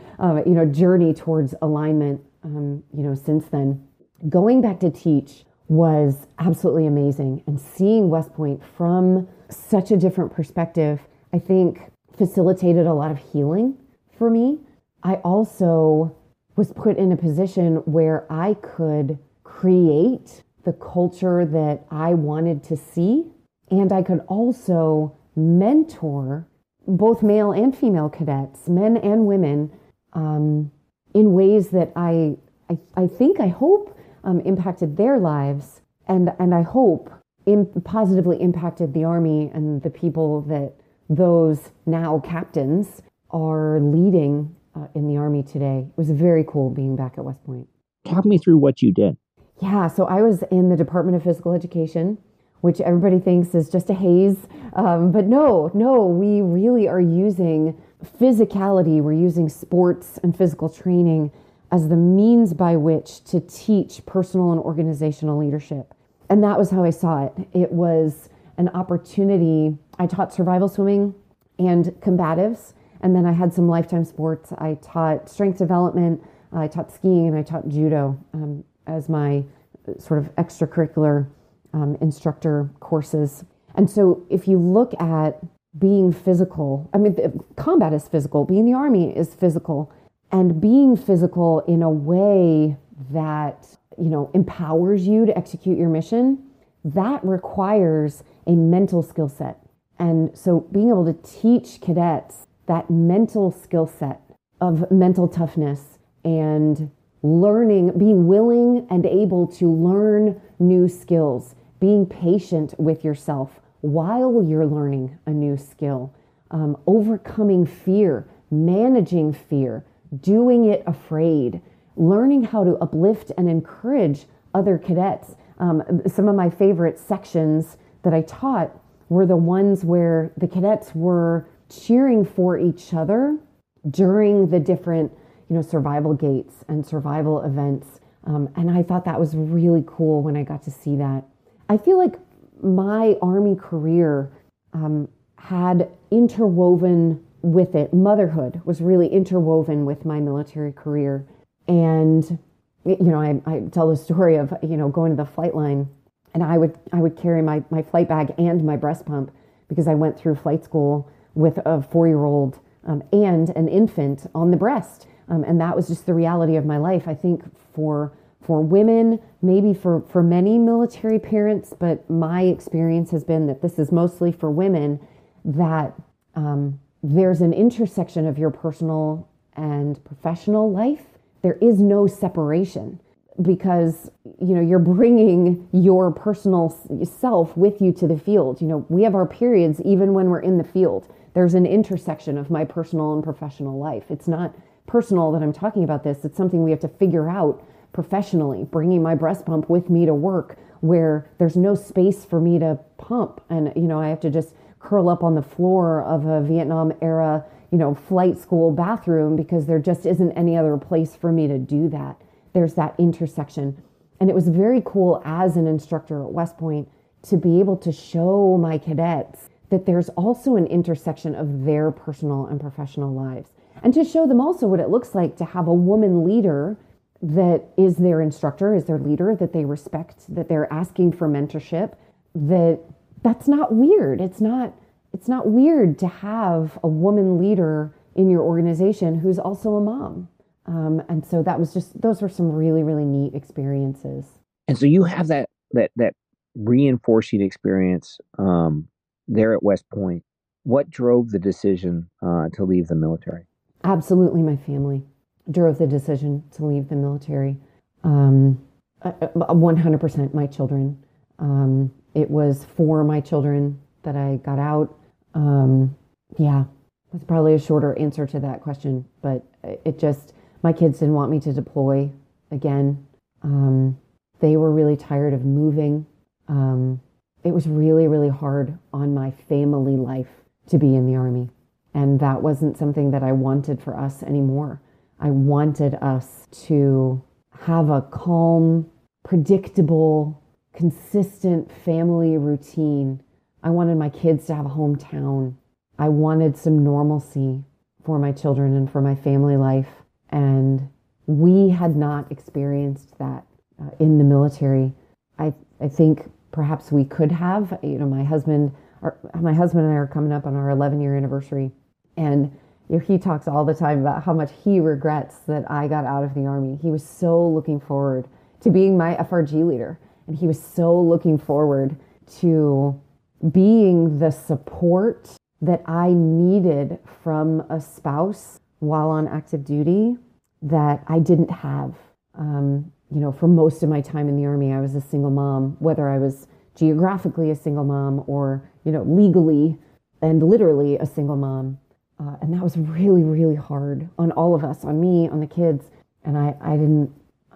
Journey towards alignment, since then. Going back to teach was absolutely amazing. And seeing West Point from such a different perspective, I think, facilitated a lot of healing for me. I also was put in a position where I could create the culture that I wanted to see. And I could also mentor both male and female cadets, men and women, in ways that I hope impacted their lives, and I hope positively impacted the Army and the people that those now captains are leading in the Army today. It was very cool being back at West Point. Talk me through what you did. Yeah, so I was in the Department of Physical Education, which everybody thinks is just a haze. But no, we really are using physicality. We're using sports and physical training as the means by which to teach personal and organizational leadership. And that was how I saw it. It was an opportunity. I taught survival swimming and combatives, and then I had some lifetime sports. I taught strength development, I taught skiing, and I taught judo as my sort of extracurricular instructor courses. And so if you look at being physical, I mean, combat is physical, being the Army is physical, and being physical in a way that, you know, empowers you to execute your mission, that requires a mental skill set. And so being able to teach cadets that mental skill set of mental toughness and learning, being willing and able to learn new skills, being patient with yourself while you're learning a new skill, overcoming fear, managing fear, doing it afraid, learning how to uplift and encourage other cadets. Some of my favorite sections that I taught were the ones where the cadets were cheering for each other during the different, survival gates and survival events. And I thought that was really cool when I got to see that. I feel like my Army career had interwoven with it. Motherhood was really interwoven with my military career. And, I tell the story of, going to the flight line, and I would carry my flight bag and my breast pump because I went through flight school with a 4-year-old and an infant on the breast. And that was just the reality of my life. I think for women, maybe for many military parents, but my experience has been that this is mostly for women, that there's an intersection of your personal and professional life. There is no separation because, you're bringing your personal self with you to the field. We have our periods even when we're in the field. There's an intersection of my personal and professional life. It's not personal that I'm talking about this. It's something we have to figure out professionally, bringing my breast pump with me to work where there's no space for me to pump. And, I have to just curl up on the floor of a Vietnam era, flight school bathroom because there just isn't any other place for me to do that. There's that intersection. And it was very cool as an instructor at West Point to be able to show my cadets that there's also an intersection of their personal and professional lives. And to show them also what it looks like to have a woman leader that is their instructor, is their leader, that they respect, that they're asking for mentorship, that's not weird. It's not weird to have a woman leader in your organization who's also a mom. And so that was those were some really, really neat experiences. And so you have that reinforcing experience there at West Point. What drove the decision to leave the military? Absolutely, my family drove the decision to leave the military. 100% my children. It was for my children that I got out. That's probably a shorter answer to that question, but it just, my kids didn't want me to deploy again. They were really tired of moving. It was really, really hard on my family life to be in the Army. And that wasn't something that I wanted for us anymore. I wanted us to have a calm, predictable, consistent family routine. I wanted my kids to have a hometown. I wanted some normalcy for my children and for my family life. And we had not experienced that in the military. I think perhaps we could have. My husband and I are coming up on our 11-year anniversary. And he talks all the time about how much he regrets that I got out of the Army. He was so looking forward to being my FRG leader. And he was so looking forward to being the support that I needed from a spouse while on active duty that I didn't have. For most of my time in the Army, I was a single mom, whether I was geographically a single mom or, legally and literally a single mom. And that was really, really hard on all of us, on me, on the kids. And I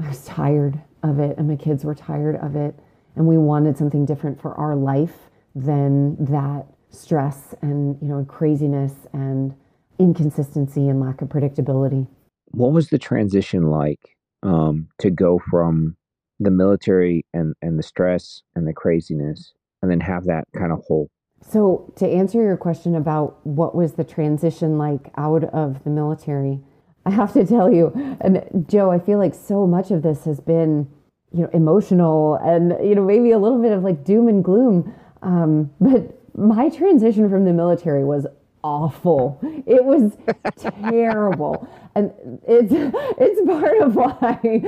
was tired of it, and my kids were tired of it. And we wanted something different for our life than that stress and, craziness and inconsistency and lack of predictability. What was the transition like to go from the military and the stress and the craziness and then have that kind of whole? So to answer your question about what was the transition like out of the military, I have to tell you, and Joe, I feel like so much of this has been, emotional and, maybe a little bit of like doom and gloom. But my transition from the military was awful. It was terrible. And it's part of why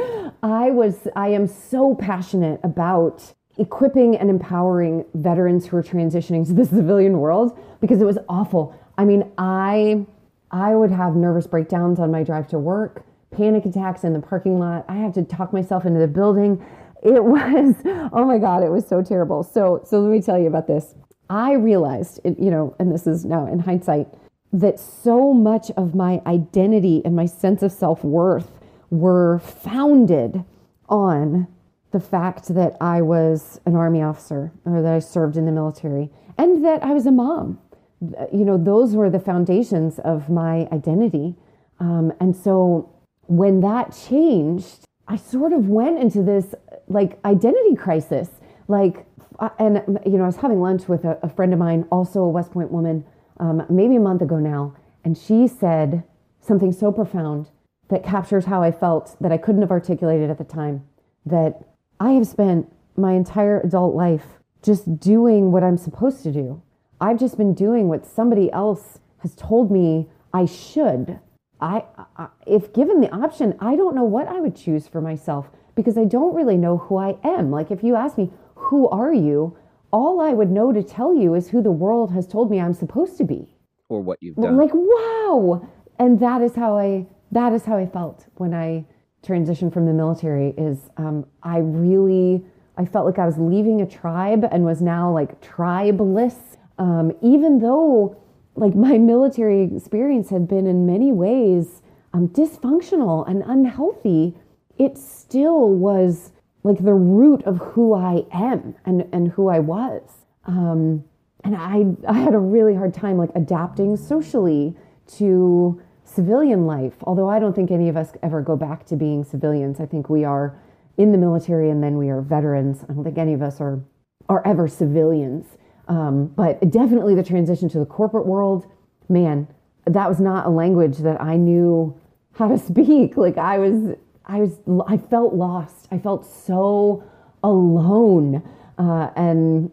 I am so passionate about equipping and empowering veterans who are transitioning to the civilian world, because it was awful. I mean, I I would have nervous breakdowns on my drive to work, panic attacks in the parking lot. I have to talk myself into the building. It was, oh my God, it was so terrible. So let me tell you about this. I realized, you know, and this is now in hindsight, that so much of my identity and my sense of self-worth were founded on the fact that I was an Army officer or that I served in the military and that I was a mom. You know, those were the foundations of my identity. And so when that changed, I sort of went into this like identity crisis. Like, and you know, I was having lunch with a friend of mine, also a West Point woman, maybe a month ago now. And she said something so profound that captures how I felt that I couldn't have articulated at the time, that I have spent my entire adult life just doing what I'm supposed to do. I've just been doing what somebody else has told me I should. I if given the option, I don't know what I would choose for myself because I don't really know who I am. Like if you ask me, who are you? All I would know to tell you is who the world has told me I'm supposed to be. Or what you've done. Like, wow. And that is how I felt when I transitioned from the military is I felt like I was leaving a tribe and was now like tribeless. Even though like my military experience had been in many ways dysfunctional and unhealthy, it still was like the root of who I am and who I was. And I had a really hard time like adapting socially to civilian life, although I don't think any of us ever go back to being civilians. I think we are in the military and then we are veterans. I don't think any of us are ever civilians. But definitely the transition to the corporate world, man, that was not a language that I knew how to speak. Like I felt lost. I felt so alone and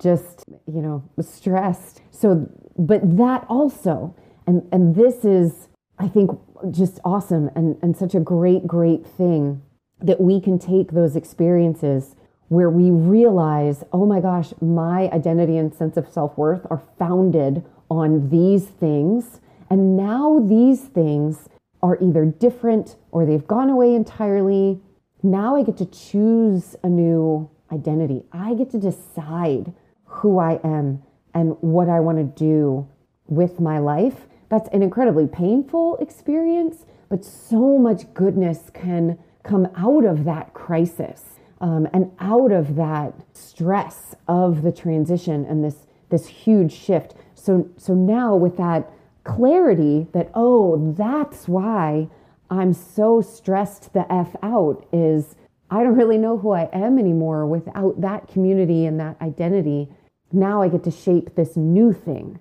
just, you know, stressed. So, but that also, and this is, I think, just awesome and such a great, great thing that we can take those experiences where we realize, oh my gosh, my identity and sense of self-worth are founded on these things. And now these things are either different or they've gone away entirely. Now I get to choose a new identity. I get to decide who I am and what I want to do with my life. That's an incredibly painful experience, but so much goodness can come out of that crisis. And out of that stress of the transition and this huge shift. So now with that clarity that, oh, that's why I'm so stressed the F out is I don't really know who I am anymore without that community and that identity. Now I get to shape this new thing.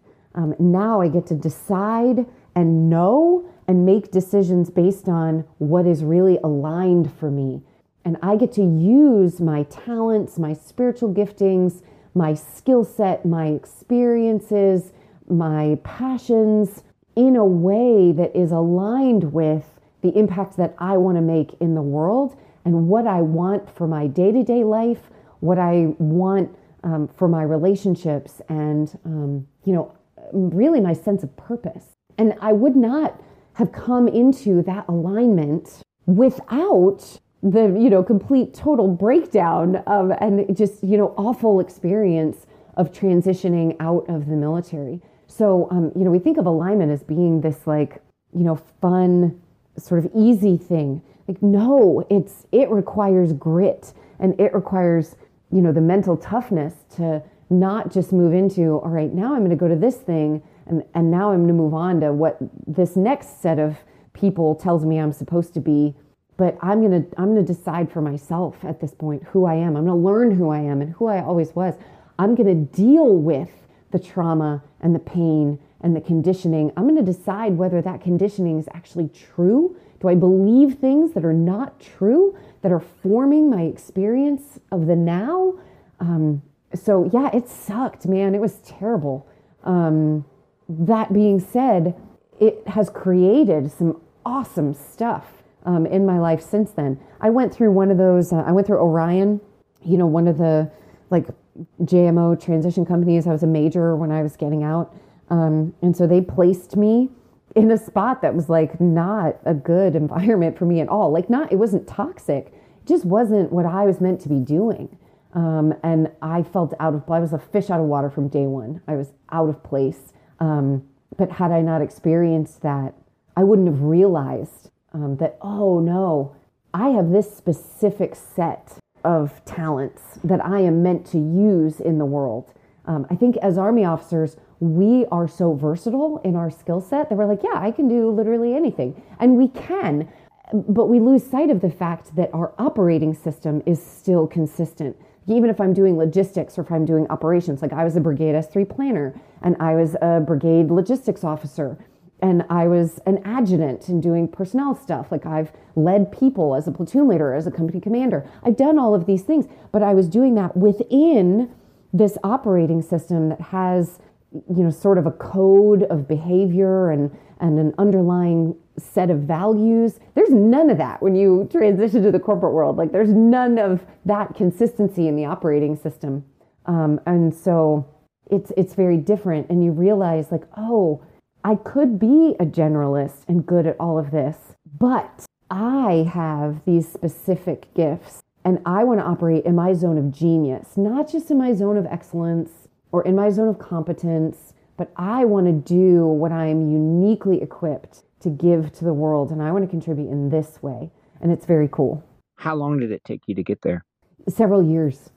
Now I get to decide and know and make decisions based on what is really aligned for me. And I get to use my talents, my spiritual giftings, my skill set, my experiences, my passions in a way that is aligned with the impact that I want to make in the world and what I want for my day-to-day life, what I want for my relationships and, you know, really my sense of purpose. And I would not have come into that alignment without the, you know, complete total breakdown of, and just, you know, awful experience of transitioning out of the military. So, you know, we think of alignment as being this like, you know, fun sort of easy thing. Like, no, it requires grit and it requires, you know, the mental toughness to not just move into, all right, now I'm going to go to this thing and now I'm going to move on to what this next set of people tells me I'm supposed to be. But I'm gonna decide for myself at this point who I am. I'm gonna learn who I am and who I always was. I'm gonna deal with the trauma and the pain and the conditioning. I'm gonna decide whether that conditioning is actually true. Do I believe things that are not true, that are forming my experience of the now? So yeah, it sucked, man. It was terrible. That being said, it has created some awesome stuff in my life since then. I went through one of those, I went through Orion, you know, one of the like JMO transition companies. I was a major when I was getting out. And so they placed me in a spot that was like not a good environment for me at all. Like not, it wasn't toxic. It just wasn't what I was meant to be doing. And I felt out of, I was a fish out of water from day one. I was out of place. But had I not experienced that, I wouldn't have realized that, oh no, I have this specific set of talents that I am meant to use in the world. I think as Army officers, we are so versatile in our skill set that we're like, yeah, I can do literally anything. And we can, but we lose sight of the fact that our operating system is still consistent. Even if I'm doing logistics or if I'm doing operations, like I was a brigade S3 planner and I was a brigade logistics officer and I was an adjutant and doing personnel stuff. Like I've led people as a platoon leader, as a company commander. I've done all of these things, but I was doing that within this operating system that has, you know, sort of a code of behavior and an underlying set of values. There's none of that when you transition to the corporate world. Like there's none of that consistency in the operating system. And so it's very different. And you realize like, oh, I could be a generalist and good at all of this, but I have these specific gifts and I want to operate in my zone of genius, not just in my zone of excellence or in my zone of competence, but I want to do what I'm uniquely equipped to give to the world, and I want to contribute in this way. And it's very cool. How long did it take you to get there? Several years.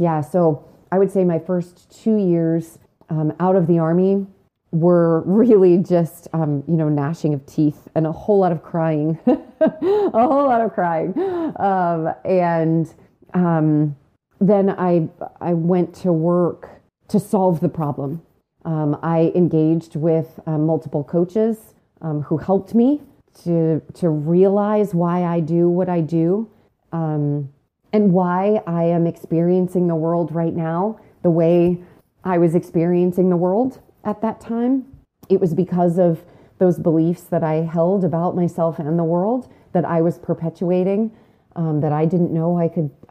Yeah. So I would say my first 2 years out of the Army were really just, you know, gnashing of teeth and a whole lot of crying, And then I went to work to solve the problem. I engaged with multiple coaches who helped me to realize why I do what I do and why I am experiencing the world right now the way I was experiencing the world at that time. It was because of those beliefs that I held about myself and the world that I was perpetuating, that I didn't know I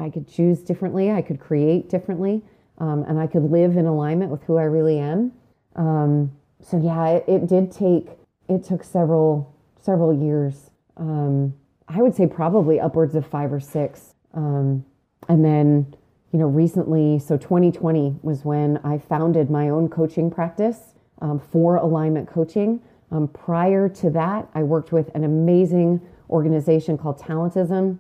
could choose differently, I could create differently, and I could live in alignment with who I really am. So yeah, it took several years. I would say probably upwards of 5 or 6. And then, you know, recently, so 2020 was when I founded my own coaching practice for alignment coaching. Prior to that, I worked with an amazing organization called Talentism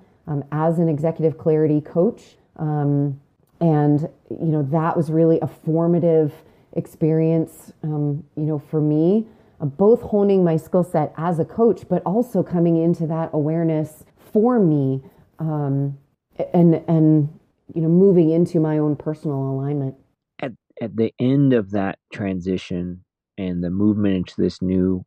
as an executive clarity coach. And, you know, that was really a formative experience, you know, for me, both honing my skill set as a coach, but also coming into that awareness for me and you know, moving into my own personal alignment. At the end of that transition and the movement into this new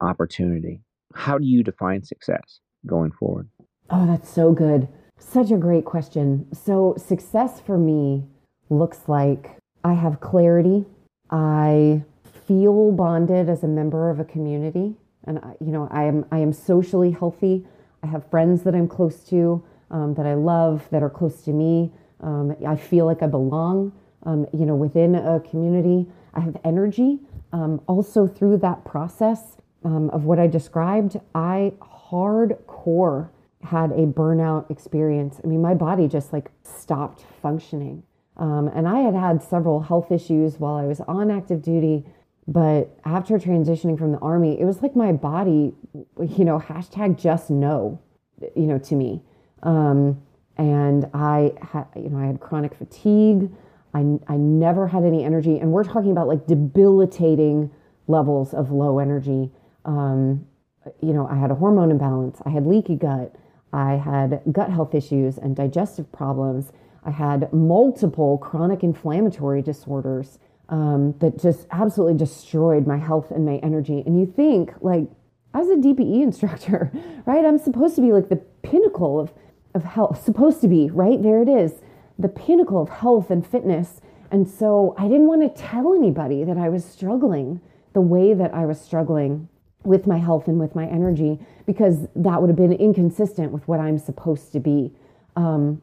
opportunity, how do you define success going forward? Oh, that's so good. Such a great question. So success for me looks like I have clarity. I feel bonded as a member of a community. And, you know, I am socially healthy. I have friends that I'm close to, that I love, that are close to me. I feel like I belong, you know, within a community. I have energy. Also through that process of what I described, I hardcore had a burnout experience. I mean, my body just like stopped functioning. And I had several health issues while I was on active duty. But after transitioning from the Army, it was like my body, you know, #justno, you know, to me. And I had chronic fatigue. I never had any energy. And we're talking about like debilitating levels of low energy. You know, I had a hormone imbalance. I had leaky gut. I had gut health issues and digestive problems. I had multiple chronic inflammatory disorders that just absolutely destroyed my health and my energy. And you think, like, I was a DPE instructor, right? I'm supposed to be like the pinnacle of health, supposed to be, right? There it is, the pinnacle of health and fitness. And so I didn't want to tell anybody that I was struggling the way that I was struggling with my health and with my energy, because that would have been inconsistent with what I'm supposed to be.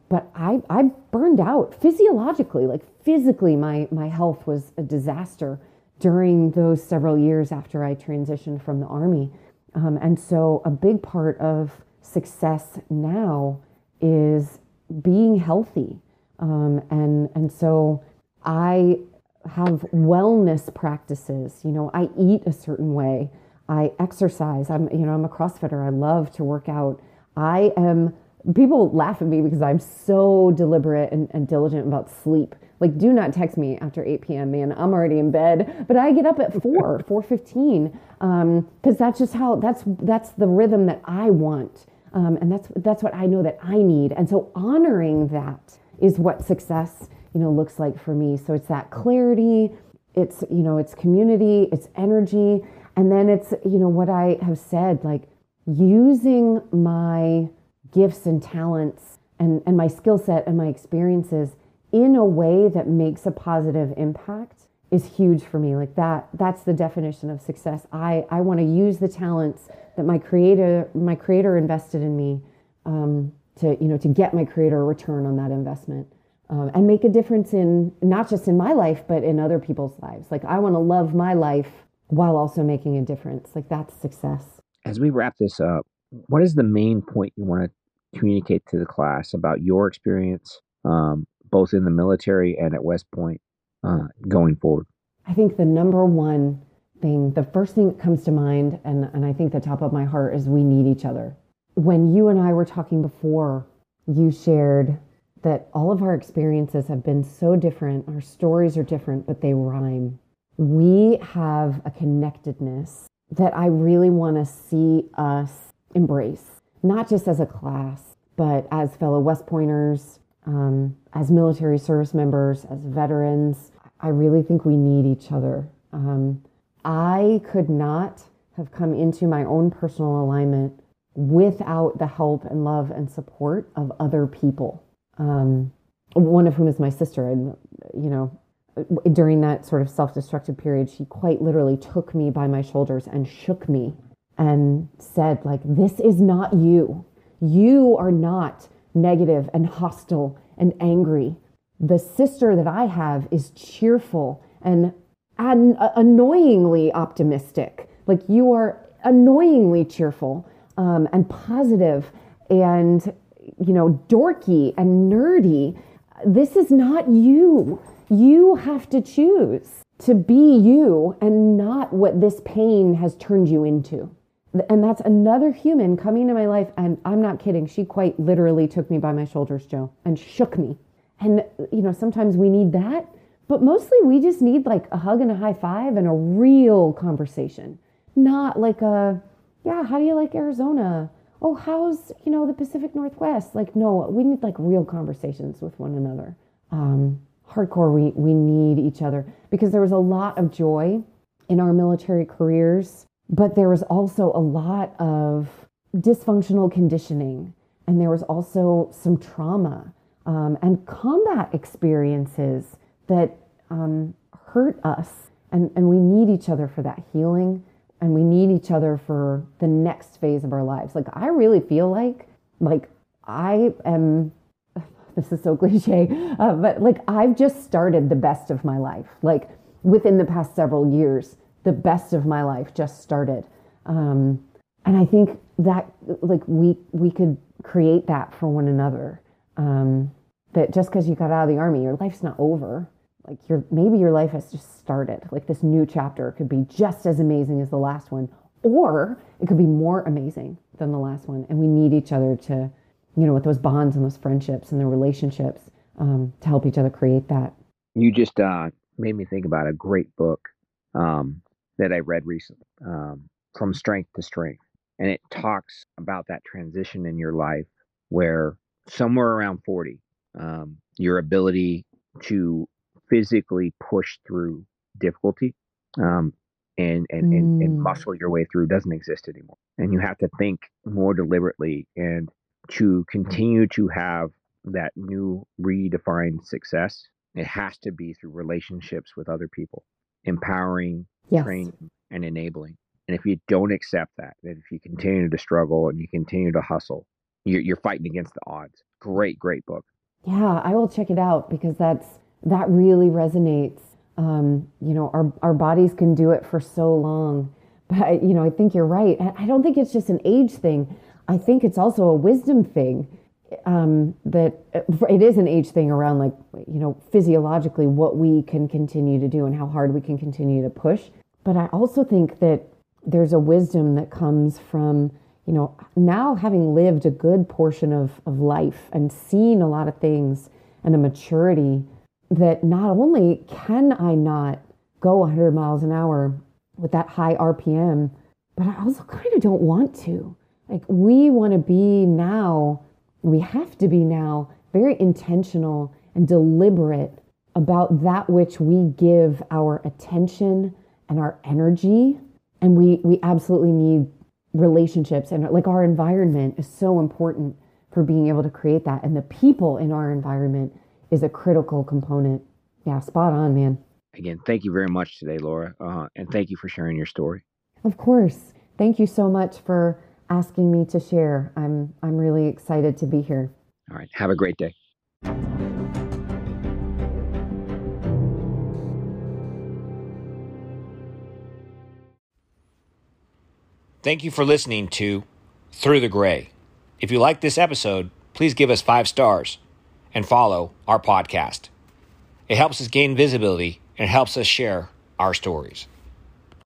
But I burned out physiologically, like physically my health was a disaster during those several years after I transitioned from the Army. And so a big part of success now is being healthy. And so I have wellness practices. You know, I eat a certain way. I exercise. I'm a CrossFitter. I love to work out. People laugh at me because I'm so deliberate and diligent about sleep. Like, do not text me after 8 p.m., man. I'm already in bed. But I get up at 4:15, because that's just how, that's the rhythm that I want. And that's what I know that I need. And so honoring that is what success, looks like for me. So it's that clarity, it's, it's community, it's energy. And then it's, what I have said, like using my gifts and talents and my skill set and my experiences in a way that makes a positive impact is huge for me. Like that's the definition of success. I want to use the talents that my creator invested in me to get my creator a return on that investment and make a difference in not just in my life, but in other people's lives. Like I want to love my life while also making a difference. Like that's success. As we wrap this up, what is the main point you want to communicate to the class about your experience, both in the military and at West Point, going forward? I think the number one thing, the first thing that comes to mind, and I think the top of my heart, is we need each other. When you and I were talking before, you shared that all of our experiences have been so different. Our stories are different, but they rhyme. We have a connectedness that I really want to see us embrace, not just as a class, but as fellow West Pointers, as military service members, as veterans. I really think we need each other. I could not have come into my own personal alignment without the help and love and support of other people, one of whom is my sister. And, during that sort of self-destructive period, she quite literally took me by my shoulders and shook me and said, like, this is not you. You are not negative and hostile and angry. The sister that I have is cheerful and annoyingly optimistic. Like, you are annoyingly cheerful and positive and, dorky and nerdy. This is not you. You have to choose to be you and not what this pain has turned you into. And that's another human coming into my life. And I'm not kidding. She quite literally took me by my shoulders, Joe, and shook me. And, sometimes we need that, but mostly we just need like a hug and a high five and a real conversation. Not like how do you like Arizona? Oh, how's, the Pacific Northwest? Like, no, we need like real conversations with one another. Hardcore, we need each other, because there was a lot of joy in our military careers, but there was also a lot of dysfunctional conditioning, and there was also some trauma and combat experiences that hurt us, and we need each other for that healing, and we need each other for the next phase of our lives. Like, I really feel like I am... This is so cliche, but like I've just started the best of my life. Like within the past several years, the best of my life just started. And I think that like we could create that for one another. That just because you got out of the Army, your life's not over. Like maybe your life has just started. Like this new chapter could be just as amazing as the last one, or it could be more amazing than the last one. And we need each other to, with those bonds and those friendships and the relationships to help each other create that. You just made me think about a great book that I read recently, From Strength to Strength. And it talks about that transition in your life where somewhere around 40, your ability to physically push through difficulty and muscle your way through doesn't exist anymore. And you have to think more deliberately and to continue to have that new redefined success, it has to be through relationships with other people, empowering, yes, training, and enabling. And if you don't accept that, and if you continue to struggle and you continue to hustle, you're fighting against the odds. Great book. Yeah, I will check it out because that really resonates. you know, our bodies can do it for so long. But, you know, I think you're right. I don't think it's just an age thing. I think it's also a wisdom thing, that it is an age thing around, like, you know, physiologically what we can continue to do and how hard we can continue to push. But I also think that there's a wisdom that comes from, you know, now having lived a good portion of life and seen a lot of things, and a maturity that not only can I not go 100 miles an hour with that high RPM, but I also kind of don't want to. Like, we want to be now, we have to be now very intentional and deliberate about that which we give our attention and our energy. And we absolutely need relationships, and like our environment is so important for being able to create that. And the people in our environment is a critical component. Yeah, spot on, man. Again, thank you very much today, Laura. And thank you for sharing your story. Of course. Thank you so much for asking me to share. I'm really excited to be here. All right. Have a great day. Thank you for listening to Through the Gray. If you like this episode, please give us 5 stars and follow our podcast. It helps us gain visibility and helps us share our stories.